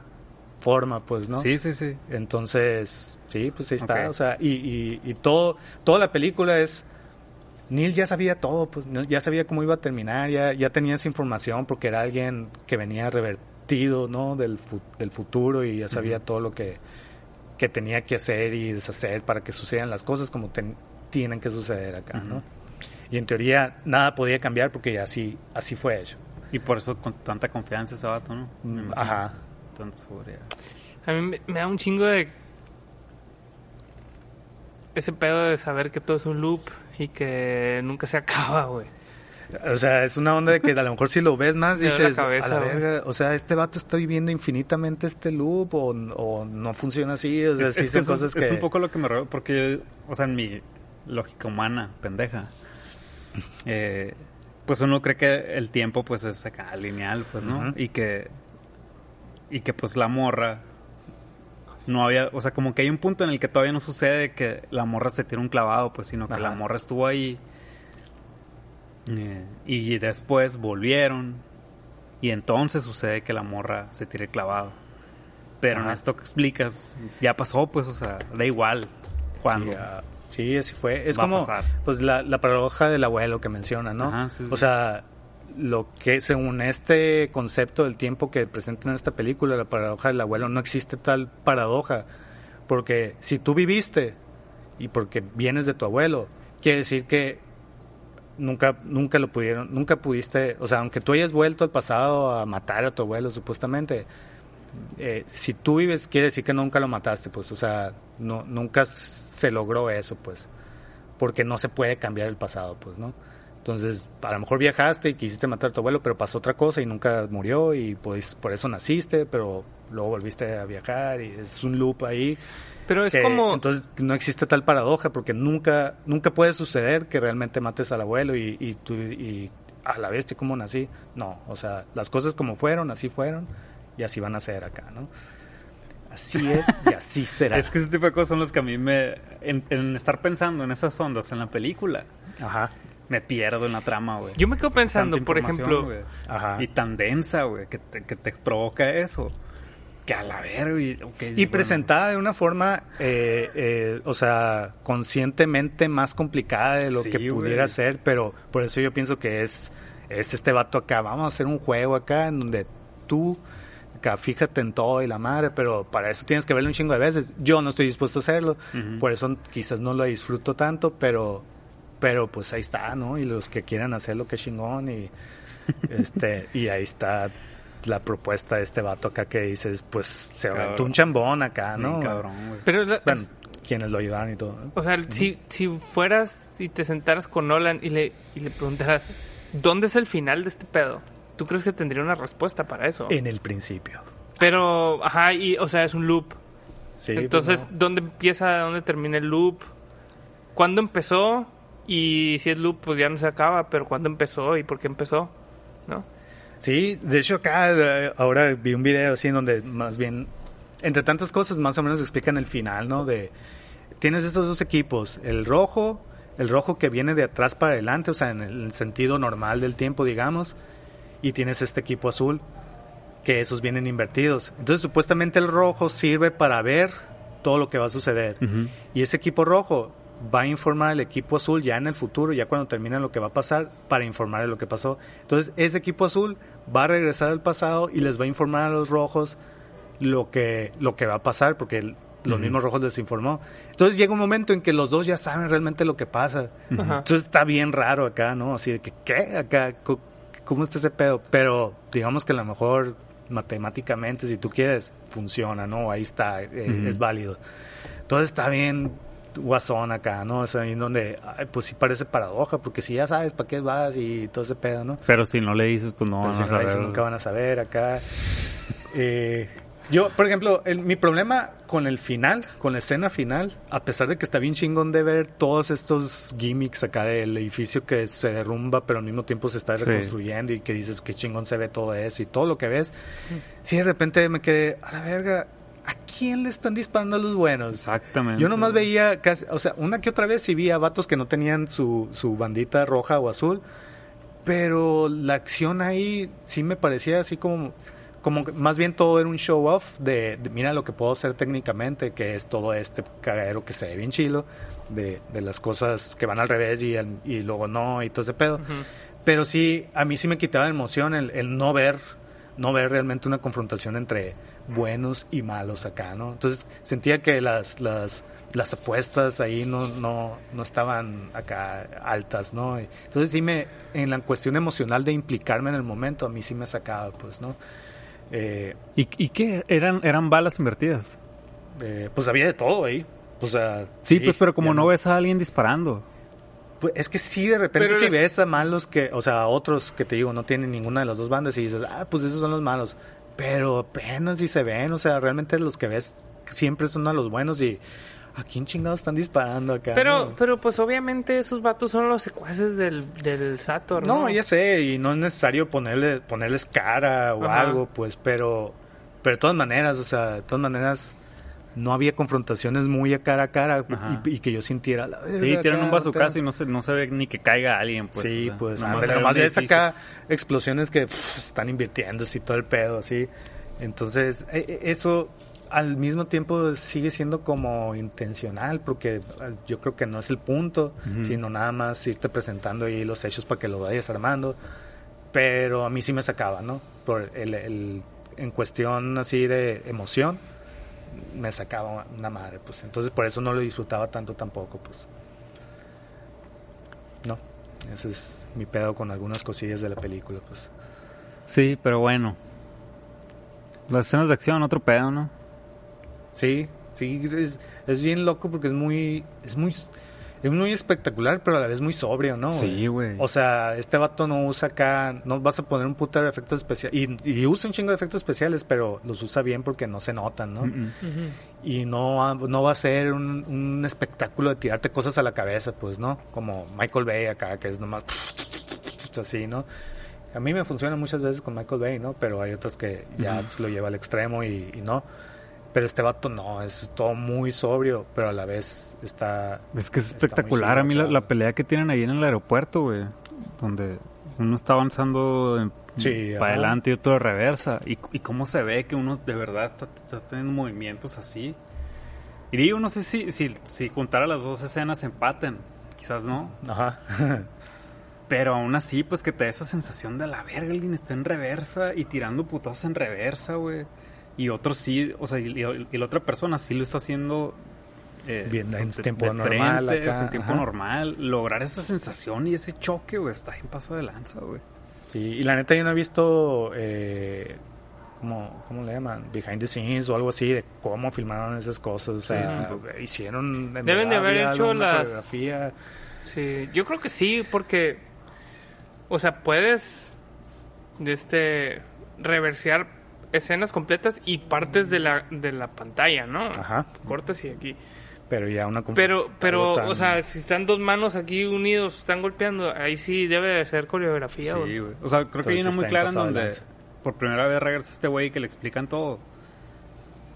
forma, pues, ¿no? Sí, sí, sí. Entonces, sí, pues ahí está, okay. o sea, y, y, y todo, toda la película es, Neil ya sabía todo, pues, ya sabía cómo iba a terminar, ya, ya tenía esa información porque era alguien que venía revertido, ¿no? Del, del futuro, y ya sabía uh-huh. todo lo que, que tenía que hacer y deshacer para que sucedan las cosas como ten, tienen que suceder acá, uh-huh. ¿no? Y en teoría nada podía cambiar porque así, así fue hecho. Y por eso con tanta confianza ese vato, ¿no? Ajá. Tanta seguridad. A mí me, me da un chingo de... ese pedo de saber que todo es un loop y que nunca se acaba, güey. O sea, es una onda de que a lo mejor si lo ves más dices... la cabeza, a la verga, o sea, ¿este vato está viviendo infinitamente este loop o, o no funciona así? O sea, es, sí es, son cosas es, que... es un poco lo que me... robo porque, o sea, en mi lógica humana, pendeja... eh... pues uno cree que el tiempo pues es acá lineal, pues, ¿no? Uh-huh. Y que y que pues la morra no había, o sea, como que hay un punto en el que todavía no sucede que la morra se tira un clavado, pues, sino que uh-huh. la morra estuvo ahí eh, y después volvieron y entonces sucede que la morra se tira el clavado. Pero uh-huh. en esto que explicas ya pasó, pues, o sea, da igual cuándo. Sí, uh... sí, así fue. Es como pues la, la paradoja del abuelo que menciona, ¿no? Ajá, sí, sí. O sea, lo que según este concepto del tiempo que presentan en esta película, la paradoja del abuelo, no existe tal paradoja. Porque si tú viviste y porque vienes de tu abuelo, quiere decir que nunca nunca lo pudieron, nunca pudiste, o sea, aunque tú hayas vuelto al pasado a matar a tu abuelo supuestamente, Eh, si tú vives quiere decir que nunca lo mataste, pues, o sea, no, nunca se logró eso, pues, porque no se puede cambiar el pasado, pues, ¿no? Entonces, a lo mejor viajaste y quisiste matar a tu abuelo, pero pasó otra cosa y nunca murió y pues, por eso naciste, pero luego volviste a viajar y es un loop ahí. Pero es que, como... entonces no existe tal paradoja porque nunca, nunca puede suceder que realmente mates al abuelo y, y tú y a la bestia como nací. No, o sea, las cosas como fueron, así fueron. Y así van a ser acá, ¿no? Así es y así será. Es que ese tipo de cosas son los que a mí me... En, en estar pensando en esas ondas en la película. Ajá. Me pierdo en la trama, güey. Yo me quedo pensando, por ejemplo... Wey, ajá. Y tan densa, güey, que te, que te provoca eso. Que a la verga, güey. Okay, y bueno, presentada de una forma, eh, eh, o sea, conscientemente más complicada de lo sí, que pudiera wey. Ser. Pero por eso yo pienso que es, es este vato acá. Vamos a hacer un juego acá en donde tú... fíjate en todo y la madre, pero para eso tienes que verlo un chingo de veces. Yo no estoy dispuesto a hacerlo, uh-huh. por eso quizás no lo disfruto tanto, pero pero pues ahí está, ¿no? Y los que quieran hacerlo, qué chingón, y este y ahí está la propuesta de este vato acá que dices, pues se aventó un chambón acá, ¿no? Bien, cabrón, pero la, bueno, es, quienes lo ayudaron y todo. O sea, uh-huh. si, si fueras, si te sentaras con Nolan y le, y le preguntaras, ¿dónde es el final de este pedo? ¿Tú crees que tendría una respuesta para eso? En el principio. Pero, ajá, y, o sea, es un loop. Sí, entonces, bueno. ¿Dónde empieza, dónde termina el loop? ¿Cuándo empezó? Y si es loop, pues ya no se acaba, pero ¿cuándo empezó y por qué empezó? ¿No? Sí, de hecho acá, ahora vi un video así en donde más bien, entre tantas cosas, más o menos explican el final, ¿no? De, tienes esos dos equipos, el rojo, el rojo que viene de atrás para adelante, o sea, en el sentido normal del tiempo, digamos, y tienes este equipo azul, que esos vienen invertidos. Entonces, supuestamente el rojo sirve para ver todo lo que va a suceder. Uh-huh. Y ese equipo rojo va a informar al equipo azul ya en el futuro, ya cuando termina lo que va a pasar, para informar de lo que pasó. Entonces, ese equipo azul va a regresar al pasado y les va a informar a los rojos lo que, lo que va a pasar, porque... el, los uh-huh. mismos rojos les informó. Entonces llega un momento en que los dos ya saben realmente lo que pasa. Uh-huh. Entonces está bien raro acá, ¿no? Así de que, ¿qué? Acá... Co- ¿Cómo está ese pedo? Pero digamos que a lo mejor matemáticamente, si tú quieres, funciona, ¿no? Ahí está, eh, uh-huh. es válido. Entonces está bien guasón acá, ¿no? O sea, ahí donde, ay, pues sí parece paradoja, porque si ya sabes para qué vas y todo ese pedo, ¿no? Pero si no le dices, pues no, van si a no saber. Nunca van a saber acá. Eh, Yo, por ejemplo, el, mi problema con el final, con la escena final, a pesar de que está bien chingón de ver todos estos gimmicks acá del edificio que se derrumba, pero al mismo tiempo se está reconstruyendo, sí, y que dices que chingón se ve todo eso y todo lo que ves, sí, sí, de repente me quedé, a la verga, ¿a quién le están disparando a los buenos? Exactamente. Yo nomás veía, casi, o sea, una que otra vez sí vi a vatos que no tenían su, su bandita roja o azul, pero la acción ahí sí me parecía así como... como más bien todo era un show off de, de mira lo que puedo hacer técnicamente, que es todo este cagadero que se ve bien chilo, de, de las cosas que van al revés y, el, y luego no, y todo ese pedo. Uh-huh. Pero sí, a mí sí me quitaba la emoción el, el no ver, no ver realmente una confrontación entre buenos y malos acá, ¿no? Entonces sentía que las, las, las apuestas ahí no, no, no estaban acá altas, ¿no? Entonces sí me, en la cuestión emocional de implicarme en el momento, a mí sí me sacaba, pues, ¿no? Eh, ¿Y, ¿Y qué? ¿Eran eran balas invertidas? Eh, pues había de todo ahí. O sea, sí, sí, pues, pero como no, no ves a alguien disparando. Pues es que sí, de repente pero sí los... ves a malos que, o sea, a otros que te digo, no tienen ninguna de las dos bandas y dices, ah, pues esos son los malos. Pero apenas si se ven, o sea, realmente los que ves siempre son a los buenos y... ¿A quién chingados están disparando acá? Pero, ¿no? Pero pues obviamente esos vatos son los secuaces del, del Sator, ¿no? No, ya sé, y no es necesario ponerle, ponerles cara o, ajá, algo, pues, pero, pero de todas maneras, o sea, de todas maneras no había confrontaciones muy a cara a cara y, y que yo sintiera... La, sí, tiran un bazucazo y no se, no se ve ni que caiga alguien, pues. Sí, o sea, pues, nomás, ver, nomás ves acá explosiones que pff, están invirtiendo, así, todo el pedo, así. Entonces, eso... al mismo tiempo sigue siendo como intencional, porque yo creo que no es el punto, uh-huh, sino nada más irte presentando ahí los hechos para que lo vayas armando. Pero a mí sí me sacaba, ¿no? Por el, el, en cuestión así de emoción, me sacaba una madre, pues. Entonces por eso no lo disfrutaba tanto tampoco, pues. No, ese es mi pedo con algunas cosillas de la película, pues. Sí, pero bueno. Las escenas de acción, otro pedo, ¿no? Sí, sí, es, es bien loco porque es muy, es muy, es muy espectacular, pero a la vez muy sobrio, ¿no? Sí, güey. O sea, este vato no usa acá, no vas a poner un puto de efectos especiales, y, y usa un chingo de efectos especiales, pero los usa bien porque no se notan, ¿no? Uh-uh. Uh-huh. Y no, no va a ser un, un espectáculo de tirarte cosas a la cabeza, pues, ¿no? Como Michael Bay acá, que es nomás así, ¿no? A mí me funciona muchas veces con Michael Bay, ¿no? Pero hay otras que ya, uh-huh, lo lleva al extremo y, y no. Pero este vato no, es todo muy sobrio, pero a la vez está... Es que es espectacular, a mí la, la pelea que tienen ahí en el aeropuerto, güey, donde uno está avanzando sí, para adelante y otro de reversa, y, y cómo se ve que uno de verdad está, está teniendo movimientos así. Y digo, no sé si, si, si juntara las dos escenas empaten, quizás no. Ajá. Pero aún así, pues que te da esa sensación de la verga, alguien está en reversa y tirando putazos en reversa, güey. Y otro sí, o sea, y, y, y la otra persona sí lo está haciendo eh, bien, en su tiempo normal, acá, o sea, en tiempo, ajá, normal. Lograr esa sensación y ese choque, güey, está en paso de lanza, güey. Sí, y la neta yo no he visto, eh, como, ¿cómo le llaman? Behind the scenes o algo así, de cómo filmaron esas cosas, o sea, sí, hicieron... Deben de haber hecho las... coreografía. Sí, yo creo que sí, porque, o sea, puedes de este reversear escenas completas y partes de la de la pantalla, ¿no? Ajá. Cortas y aquí. Pero ya una... Pero, pero tan... o sea, si están dos manos aquí unidos, están golpeando, ahí sí debe de ser coreografía. Sí, güey. O... o sea, creo entonces que hay una muy clara en donde por primera vez regresa este güey que le explican todo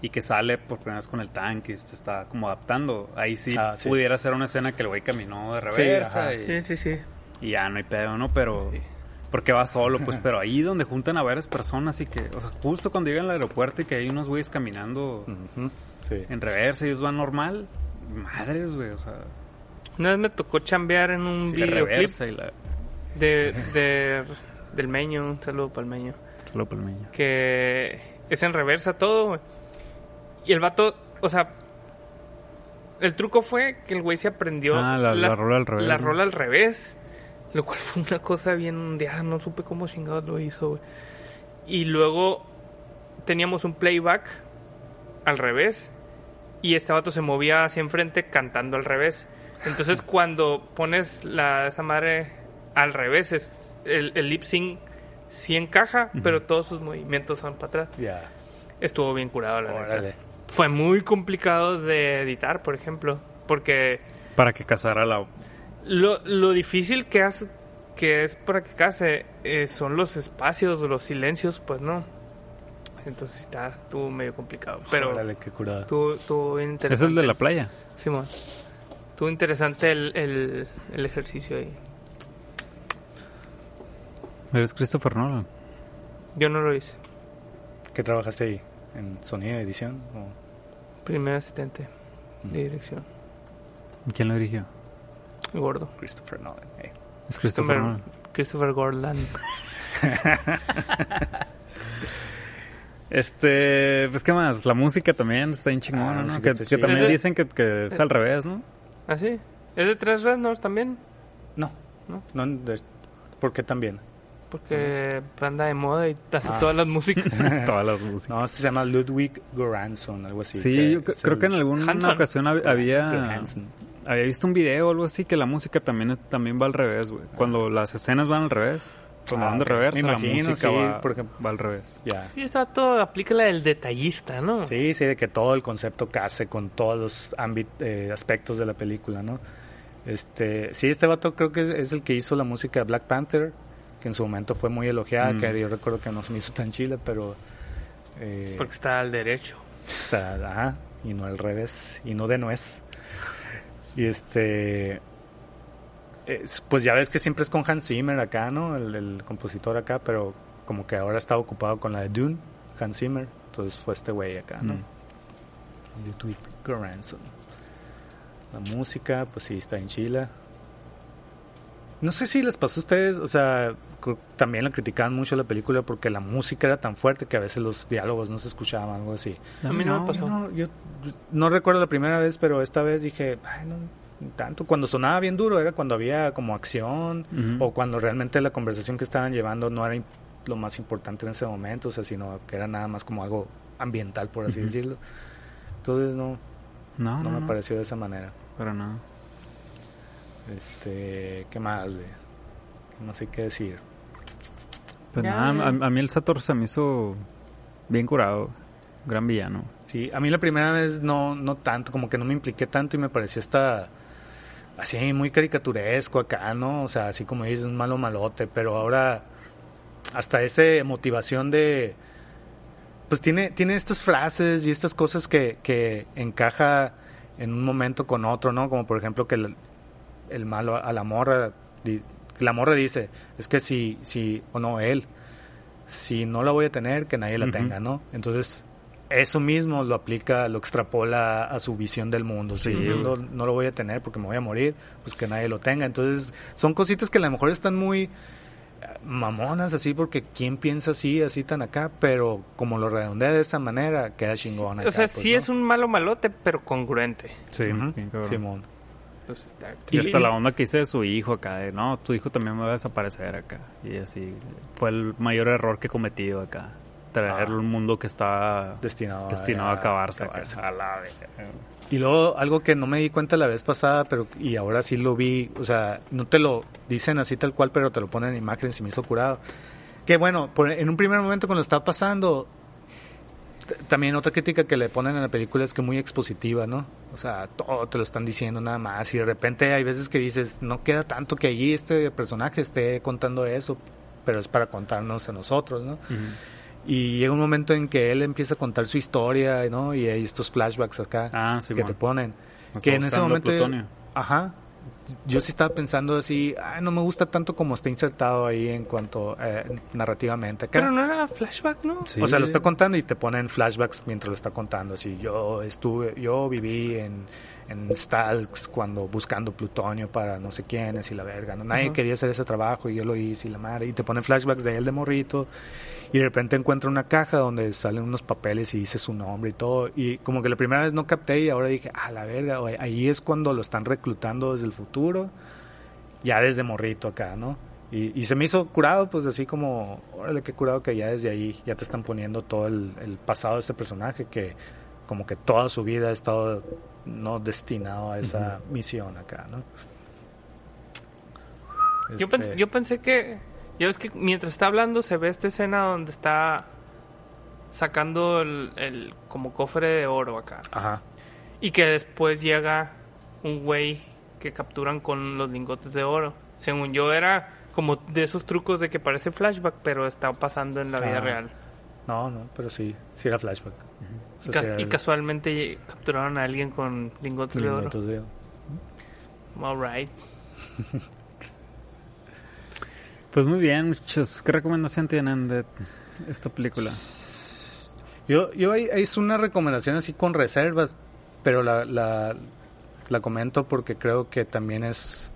y que sale por primera vez con el tanque y se está como adaptando. Ahí sí, ah, sí, pudiera ser una escena que el güey caminó de reversa. Sí, y, sí, sí, sí. Y ya no hay pedo, ¿no? Pero... sí. Porque va solo, pues, pero ahí donde juntan a varias personas y que, o sea, justo cuando llegan al aeropuerto y que hay unos güeyes caminando, uh-huh, sí, en reversa y ellos van normal, madres, güey, o sea. Una vez me tocó chambear en un, sí, videoclip de, la... de, de del Meño, un saludo para el Meño. Un saludo para el Meño. Que es en reversa todo, güey. Y el vato, o sea, el truco fue que el güey se aprendió ah, la, la, la rola al revés. La rola al revés. Lo cual fue una cosa bien de, ah, no supe cómo chingados lo hizo, güey. Y luego teníamos un playback al revés y este vato se movía hacia enfrente cantando al revés. Entonces cuando pones la esa madre al revés, es, el, el lip sync sí encaja, uh-huh, pero todos sus movimientos van para atrás. Yeah. estuvo bien curado, la verdad. Fue muy complicado de editar, por ejemplo, porque... Para que casara la... Lo, lo difícil que, hace, que es para que case eh, son los espacios, los silencios, pues no. Entonces está, estuvo medio complicado. Pero órale, qué curada. Estuvo, estuvo bien interesante. ¿Es el de la playa? Sí, man. Estuvo interesante el, el, el ejercicio ahí. ¿Eres Christopher Nolan? Yo no lo hice. ¿Qué trabajaste ahí? ¿En sonido, edición? O... Primer asistente mm. de dirección. ¿Quién lo dirigió? Gordo. Christopher Nolan. Hey. Es Christopher, Christopher Nolan. Christopher Gordland. Este, pues qué más, la música también está bien chingona, ah, ¿no? Que, que también de, dicen que, que es, es al revés, ¿no? ¿Ah, sí? ¿Es de tres Reznor también? No, no, no de, ¿por qué también? Porque anda de moda y hace ah. todas las músicas. Todas las músicas. No, se llama Ludwig Göransson, algo así. Sí, yo creo el... que en alguna Hanson. ocasión había, había visto un video o algo así que la música también, también va al revés, güey. Cuando ah. las escenas van al revés. Cuando ah, van de reversa, me imagino, la música sí, va, porque va al revés. Yeah. Sí, está todo, aplica la del detallista, ¿no? Sí, sí, de que todo el concepto case con todos los ámbitos, eh, aspectos de la película, ¿no? Este, sí, este vato creo que es, es el que hizo la música de Black Panther, que en su momento fue muy elogiada, mm. que yo recuerdo que no se me hizo tan chila, pero... Eh, porque está al derecho. Está, ajá, y no al revés, y no de nuez. Y este... Pues ya ves que siempre es con Hans Zimmer acá, ¿no? El, el compositor acá, pero como que ahora está ocupado con la de Dune, Hans Zimmer. Entonces fue este güey acá, ¿no? Ludwig Göransson. La música, pues sí, está en Chile. No sé si les pasó a ustedes, o sea, también la criticaban mucho la película porque la música era tan fuerte que a veces los diálogos no se escuchaban, algo así. A mí no, no me pasó. Yo no, yo no recuerdo la primera vez, pero esta vez dije, ay, no... tanto, cuando sonaba bien duro era cuando había como acción, uh-huh. o cuando realmente la conversación que estaban llevando no era imp- lo más importante en ese momento, o sea, sino que era nada más como algo ambiental, por así uh-huh. decirlo. Entonces no no, no, no me no. pareció de esa manera. Para nada. Este, ¿qué más? No sé qué decir. Pues ya, nada, a, a mí el Sator se me hizo bien curado. Gran villano. Sí, a mí la primera vez no no tanto, como que no me impliqué tanto y me pareció hasta... así muy caricaturesco acá, ¿no? O sea, así como dices, un malo malote, pero ahora hasta esa motivación de... Pues tiene, tiene estas frases y estas cosas que, que encaja en un momento con otro, ¿no? Como por ejemplo que el, el malo a la morra, la morra dice, es que si, si o no él, si no la voy a tener, que nadie la uh-huh. tenga, ¿no? Entonces... Eso mismo lo aplica, lo extrapola a su visión del mundo. Si sí. yo no, no lo voy a tener porque me voy a morir, pues que nadie lo tenga. Entonces, son cositas que a lo mejor están muy mamonas, así, porque ¿quién piensa así, así tan acá? Pero como lo redondea de esa manera, queda chingón. Sí. O sea, acá, pues, sí, ¿no? Es un malo malote, pero congruente. Sí, uh-huh. claro. Simón. Entonces, y, y hasta la onda que hice de su hijo acá, de, no, tu hijo también me va a desaparecer acá. Y así, fue el mayor error que he cometido acá. Traer ah, un mundo que está destinado, destinado a, a acabarse. acabarse. A la vez. Y luego, algo que no me di cuenta la vez pasada, pero y ahora sí lo vi, o sea, no te lo dicen así tal cual, pero te lo ponen en imagen, se me hizo curado. Que bueno, por, en un primer momento cuando estaba pasando, t- también otra crítica que le ponen a la película es que muy expositiva, ¿no? O sea, todo te lo están diciendo nada más, y de repente hay veces que dices, no queda tanto que allí este personaje esté contando eso, pero es para contarnos a nosotros, ¿no? Uh-huh. Y llega un momento en que él empieza a contar su historia, ¿no? Y hay estos flashbacks acá ah, sí, que man. te ponen. Nos que en ese momento... Plutonio. Ajá. Yo sí estaba pensando así, ay, no me gusta tanto como está insertado ahí en cuanto eh, narrativamente. Acá. Pero no era flashback, ¿no? Sí. O sea, lo está contando y te ponen flashbacks mientras lo está contando. Así, yo estuve, yo viví en, en Stalks cuando buscando plutonio para no sé quiénes y la verga, ¿no? Nadie uh-huh. quería hacer ese trabajo y yo lo hice y la madre. Y te ponen flashbacks de él de morrito. Y de repente encuentra una caja donde salen unos papeles y dice su nombre y todo. Y como que la primera vez no capté y ahora dije, ah, la verga, wey, ahí es cuando lo están reclutando desde el futuro, ya desde morrito acá, ¿no? Y, y se me hizo curado, pues así como, órale, qué curado que ya desde ahí ya te están poniendo todo el, el pasado de este personaje que como que toda su vida ha estado no destinado a esa uh-huh. misión acá, ¿no? Este... Yo, pens- yo pensé que... Ya ves que mientras está hablando se ve esta escena donde está sacando el, el como cofre de oro acá. Ajá. Y que después llega un güey que capturan con los lingotes de oro. Según yo era como de esos trucos de que parece flashback, pero está pasando en la ah, vida real. No, no, pero sí, sí era flashback. Uh-huh. O sea, y, ca- sí era... y casualmente capturaron a alguien con lingotes, lingotes de oro. De... All right. Pues muy bien, muchachos. ¿Qué recomendación tienen de esta película? Yo, yo hice una recomendación así con reservas, pero la, la, la comento porque creo que también es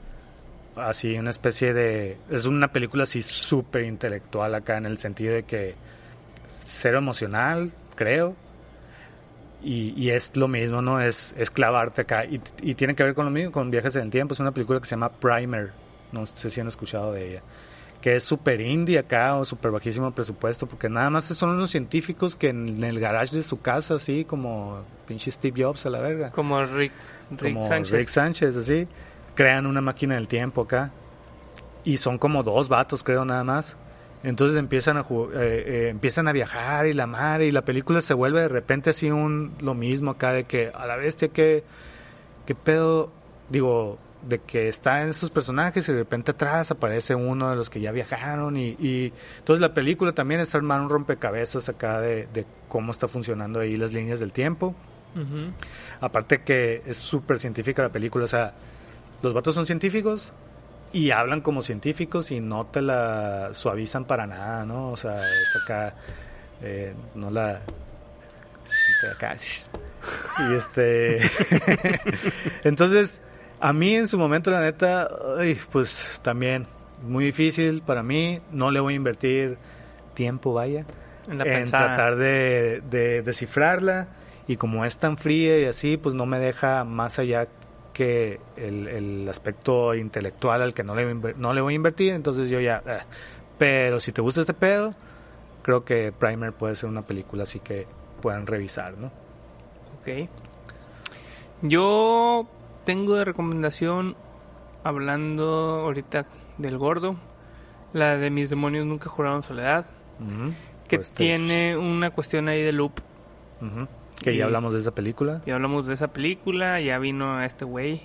así una especie de... Es una película así súper intelectual acá, en el sentido de que cero emocional, creo. Y, y es lo mismo, ¿no? Es, es clavarte acá. Y, y tiene que ver con lo mismo, con viajes en el tiempo. Es una película que se llama Primer. No sé si han escuchado de ella. Que es súper indie acá, o súper bajísimo presupuesto, porque nada más son unos científicos que en el garage de su casa, así como pinche Steve Jobs a la verga. Como Rick, Rick como Sánchez. Rick Sánchez, así. Crean una máquina del tiempo acá. Y son como dos vatos, creo, nada más. Entonces empiezan a jug- eh, eh, empiezan a viajar y la madre, y la película se vuelve de repente así un lo mismo acá, de que a la bestia, que qué pedo, digo... de que está en esos personajes y de repente atrás aparece uno de los que ya viajaron y, y entonces la película también es armar un rompecabezas acá de, de cómo está funcionando ahí las líneas del tiempo. Uh-huh. Aparte que es súper científica la película, o sea, los vatos son científicos y hablan como científicos y no te la suavizan para nada, ¿no? O sea, es acá eh, no la... acá y este entonces a mí en su momento, la neta, ay, pues también muy difícil para mí. No le voy a invertir tiempo, vaya, en, la en tratar de, de descifrarla. Y como es tan fría y así, pues no me deja más allá que el, el aspecto intelectual al que no le, no le voy a invertir. Entonces yo ya... Eh. Pero si te gusta este pedo, creo que Primer puede ser una película así que puedan revisar, ¿no? Ok. Yo... tengo de recomendación, hablando ahorita del gordo, la de Mis demonios nunca juraron soledad. Uh-huh. Que pues tiene una cuestión ahí de loop. Uh-huh. Que y, ya hablamos de esa película. Ya hablamos de esa película, ya vino a este güey.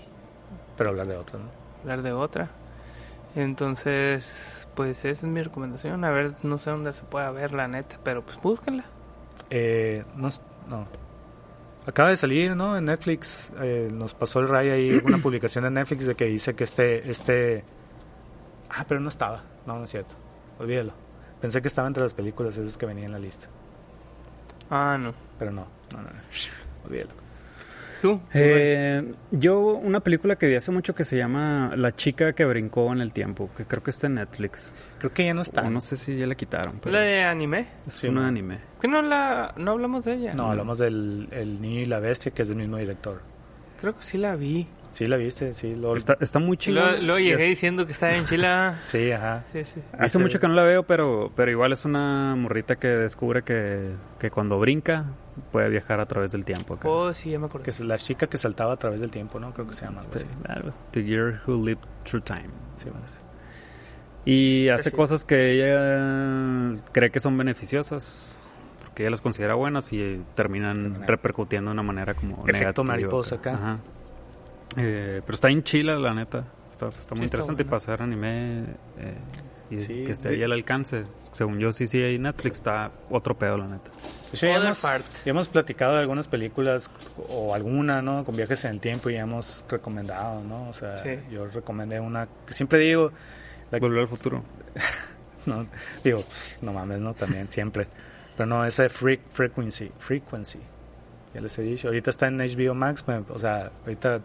Pero hablar de otra, ¿no? Hablar de otra. Entonces, pues esa es mi recomendación. A ver, no sé dónde se puede ver, la neta, pero pues búsquenla. Eh, no, no. Acaba de salir, ¿no? En Netflix, eh, nos pasó el Ray ahí una publicación de Netflix de que dice que este, este... Ah, pero no estaba. No, no es cierto. Olvídalo. Pensé que estaba entre las películas esas que venían en la lista. Ah, no. Pero no. No, no, no. Olvídalo. ¿Tú? Eh, yo, una película que vi hace mucho que se llama La chica que brincó en el tiempo, que creo que está en Netflix. Creo que ya no está. O no sé si ya la quitaron. Pero ¿la de anime? Es sí, una de anime. ¿Que no la no hablamos de ella? No, no. Hablamos del El niño y la bestia, que es del mismo director. Creo que sí la vi. Sí la viste, sí. Lo... Está, está muy chila. Lo, lo llegué diciendo que está bien chila. Sí, ajá. Sí, sí, sí. Hace sí. mucho que no la veo, pero pero igual es una morrita que descubre que, que cuando brinca puede viajar a través del tiempo. Acá. Oh, sí, ya me acuerdo. Que es la chica que saltaba a través del tiempo, ¿no? Creo que se llama algo sí. así. The Girl Who Leapt Through Time. Sí, bueno, sí. Y hace sí. cosas que ella cree que son beneficiosas, porque ella las considera buenas y terminan Terminado. repercutiendo de una manera como efecto negativa. Efecto mariposa acá. Ajá. Eh, pero está en Chile, la neta. Está, está muy sí, interesante está pasar anime eh, y sí, que esté ahí al alcance. Según yo, sí, sí, ahí Netflix está otro pedo, la neta. Sí, ya, hemos, ya hemos platicado de algunas películas o alguna, ¿no? Con viajes en el tiempo y ya hemos recomendado, ¿no? O sea, sí. yo recomendé una que siempre digo... La... Volver al futuro. No, digo, pues, no mames, ¿no? También, siempre. Pero no, esa de Freak, Frequency. Frequency. Ya les he dicho. Ahorita está en H B O Max, pero, o sea, ahorita...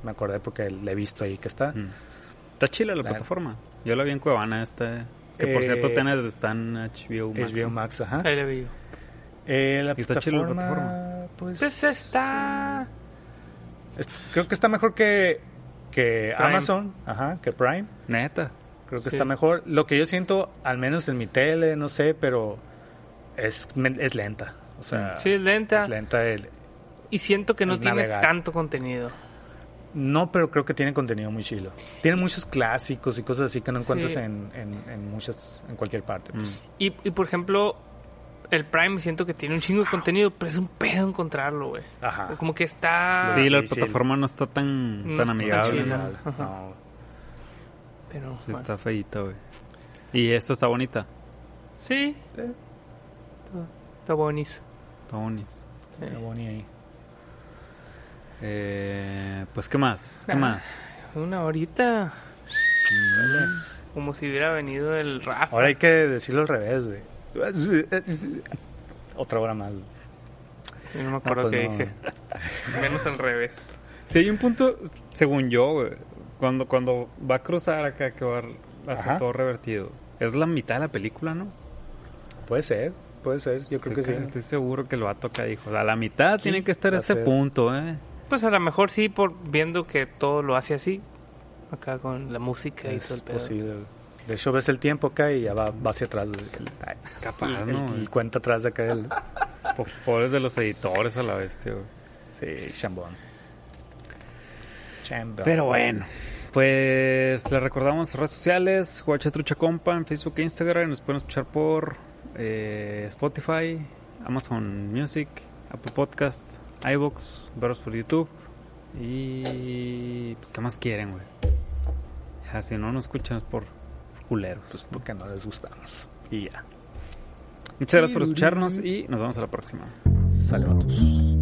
Me acordé porque le he visto ahí que está. Mm. Está chila la, la plataforma. Yo la vi en Cuevana. Este, que eh, por cierto, Tenet está en H B O Max. H B O Max, ajá. Ahí la vi yo. Eh, la, plataforma, está chila la plataforma. Pues, pues está... Sí. Est- creo que está mejor que, que Amazon, ajá, que Prime. Neta. Creo que sí. está mejor. Lo que yo siento, al menos en mi tele, no sé, pero es, es lenta. O sea, sí, es lenta. Es lenta el, y siento que no tiene navegar. tanto contenido. No, pero creo que tiene contenido muy chilo. Tiene muchos clásicos y cosas así que no encuentras sí. en, en, en muchas en cualquier parte. Pues. Y, y por ejemplo, el Prime siento que tiene un chingo de contenido, pero es un pedo encontrarlo, güey. Ajá. Como que está... Sí, la difícil. Plataforma no está tan, no tan amigable. Tan no. Pero... Sí, está feíta, güey. ¿Y esta está bonita? Sí. Sí. Está, está bonito. Está bonito. Sí. Está bonito ahí. Eh, pues, ¿qué más? ¿Qué ah, más? Una horita. Vale. Como si hubiera venido el Rafa. Ahora hay que decirlo al revés, güey. Otra hora más. Yo no me acuerdo no, pues qué no. dije. Menos al revés. Sí, hay un punto, según yo, güey, cuando, cuando va a cruzar acá, que va a hacer todo revertido. Es la mitad de la película, ¿no? Puede ser, puede ser. Yo creo estoy que, que sí. Estoy seguro que lo va a tocar, dijo. A la mitad sí, tiene que estar este ser. punto, ¿eh? Pues a lo mejor sí, por viendo que todo lo hace así. Acá con la música es y todo el pedo. Es posible. De hecho, ves el tiempo acá y ya va, va hacia atrás. Ay, capaz, el, ¿no? Y cuenta atrás de acá. El... Pobres de los editores a la vez, tío. Sí, chambón. Chambón. Pero bueno, pues les recordamos redes sociales: Guachatrucha Compa en Facebook e Instagram. Nos pueden escuchar por eh, Spotify, Amazon Music, Apple Podcast, iVoox, veros por YouTube. Y pues, ¿qué más quieren, güey? Ya, si no nos escuchan es por culeros, pues porque no les gustamos. Y ya. Muchas gracias por escucharnos y nos vemos a la próxima. Saludos.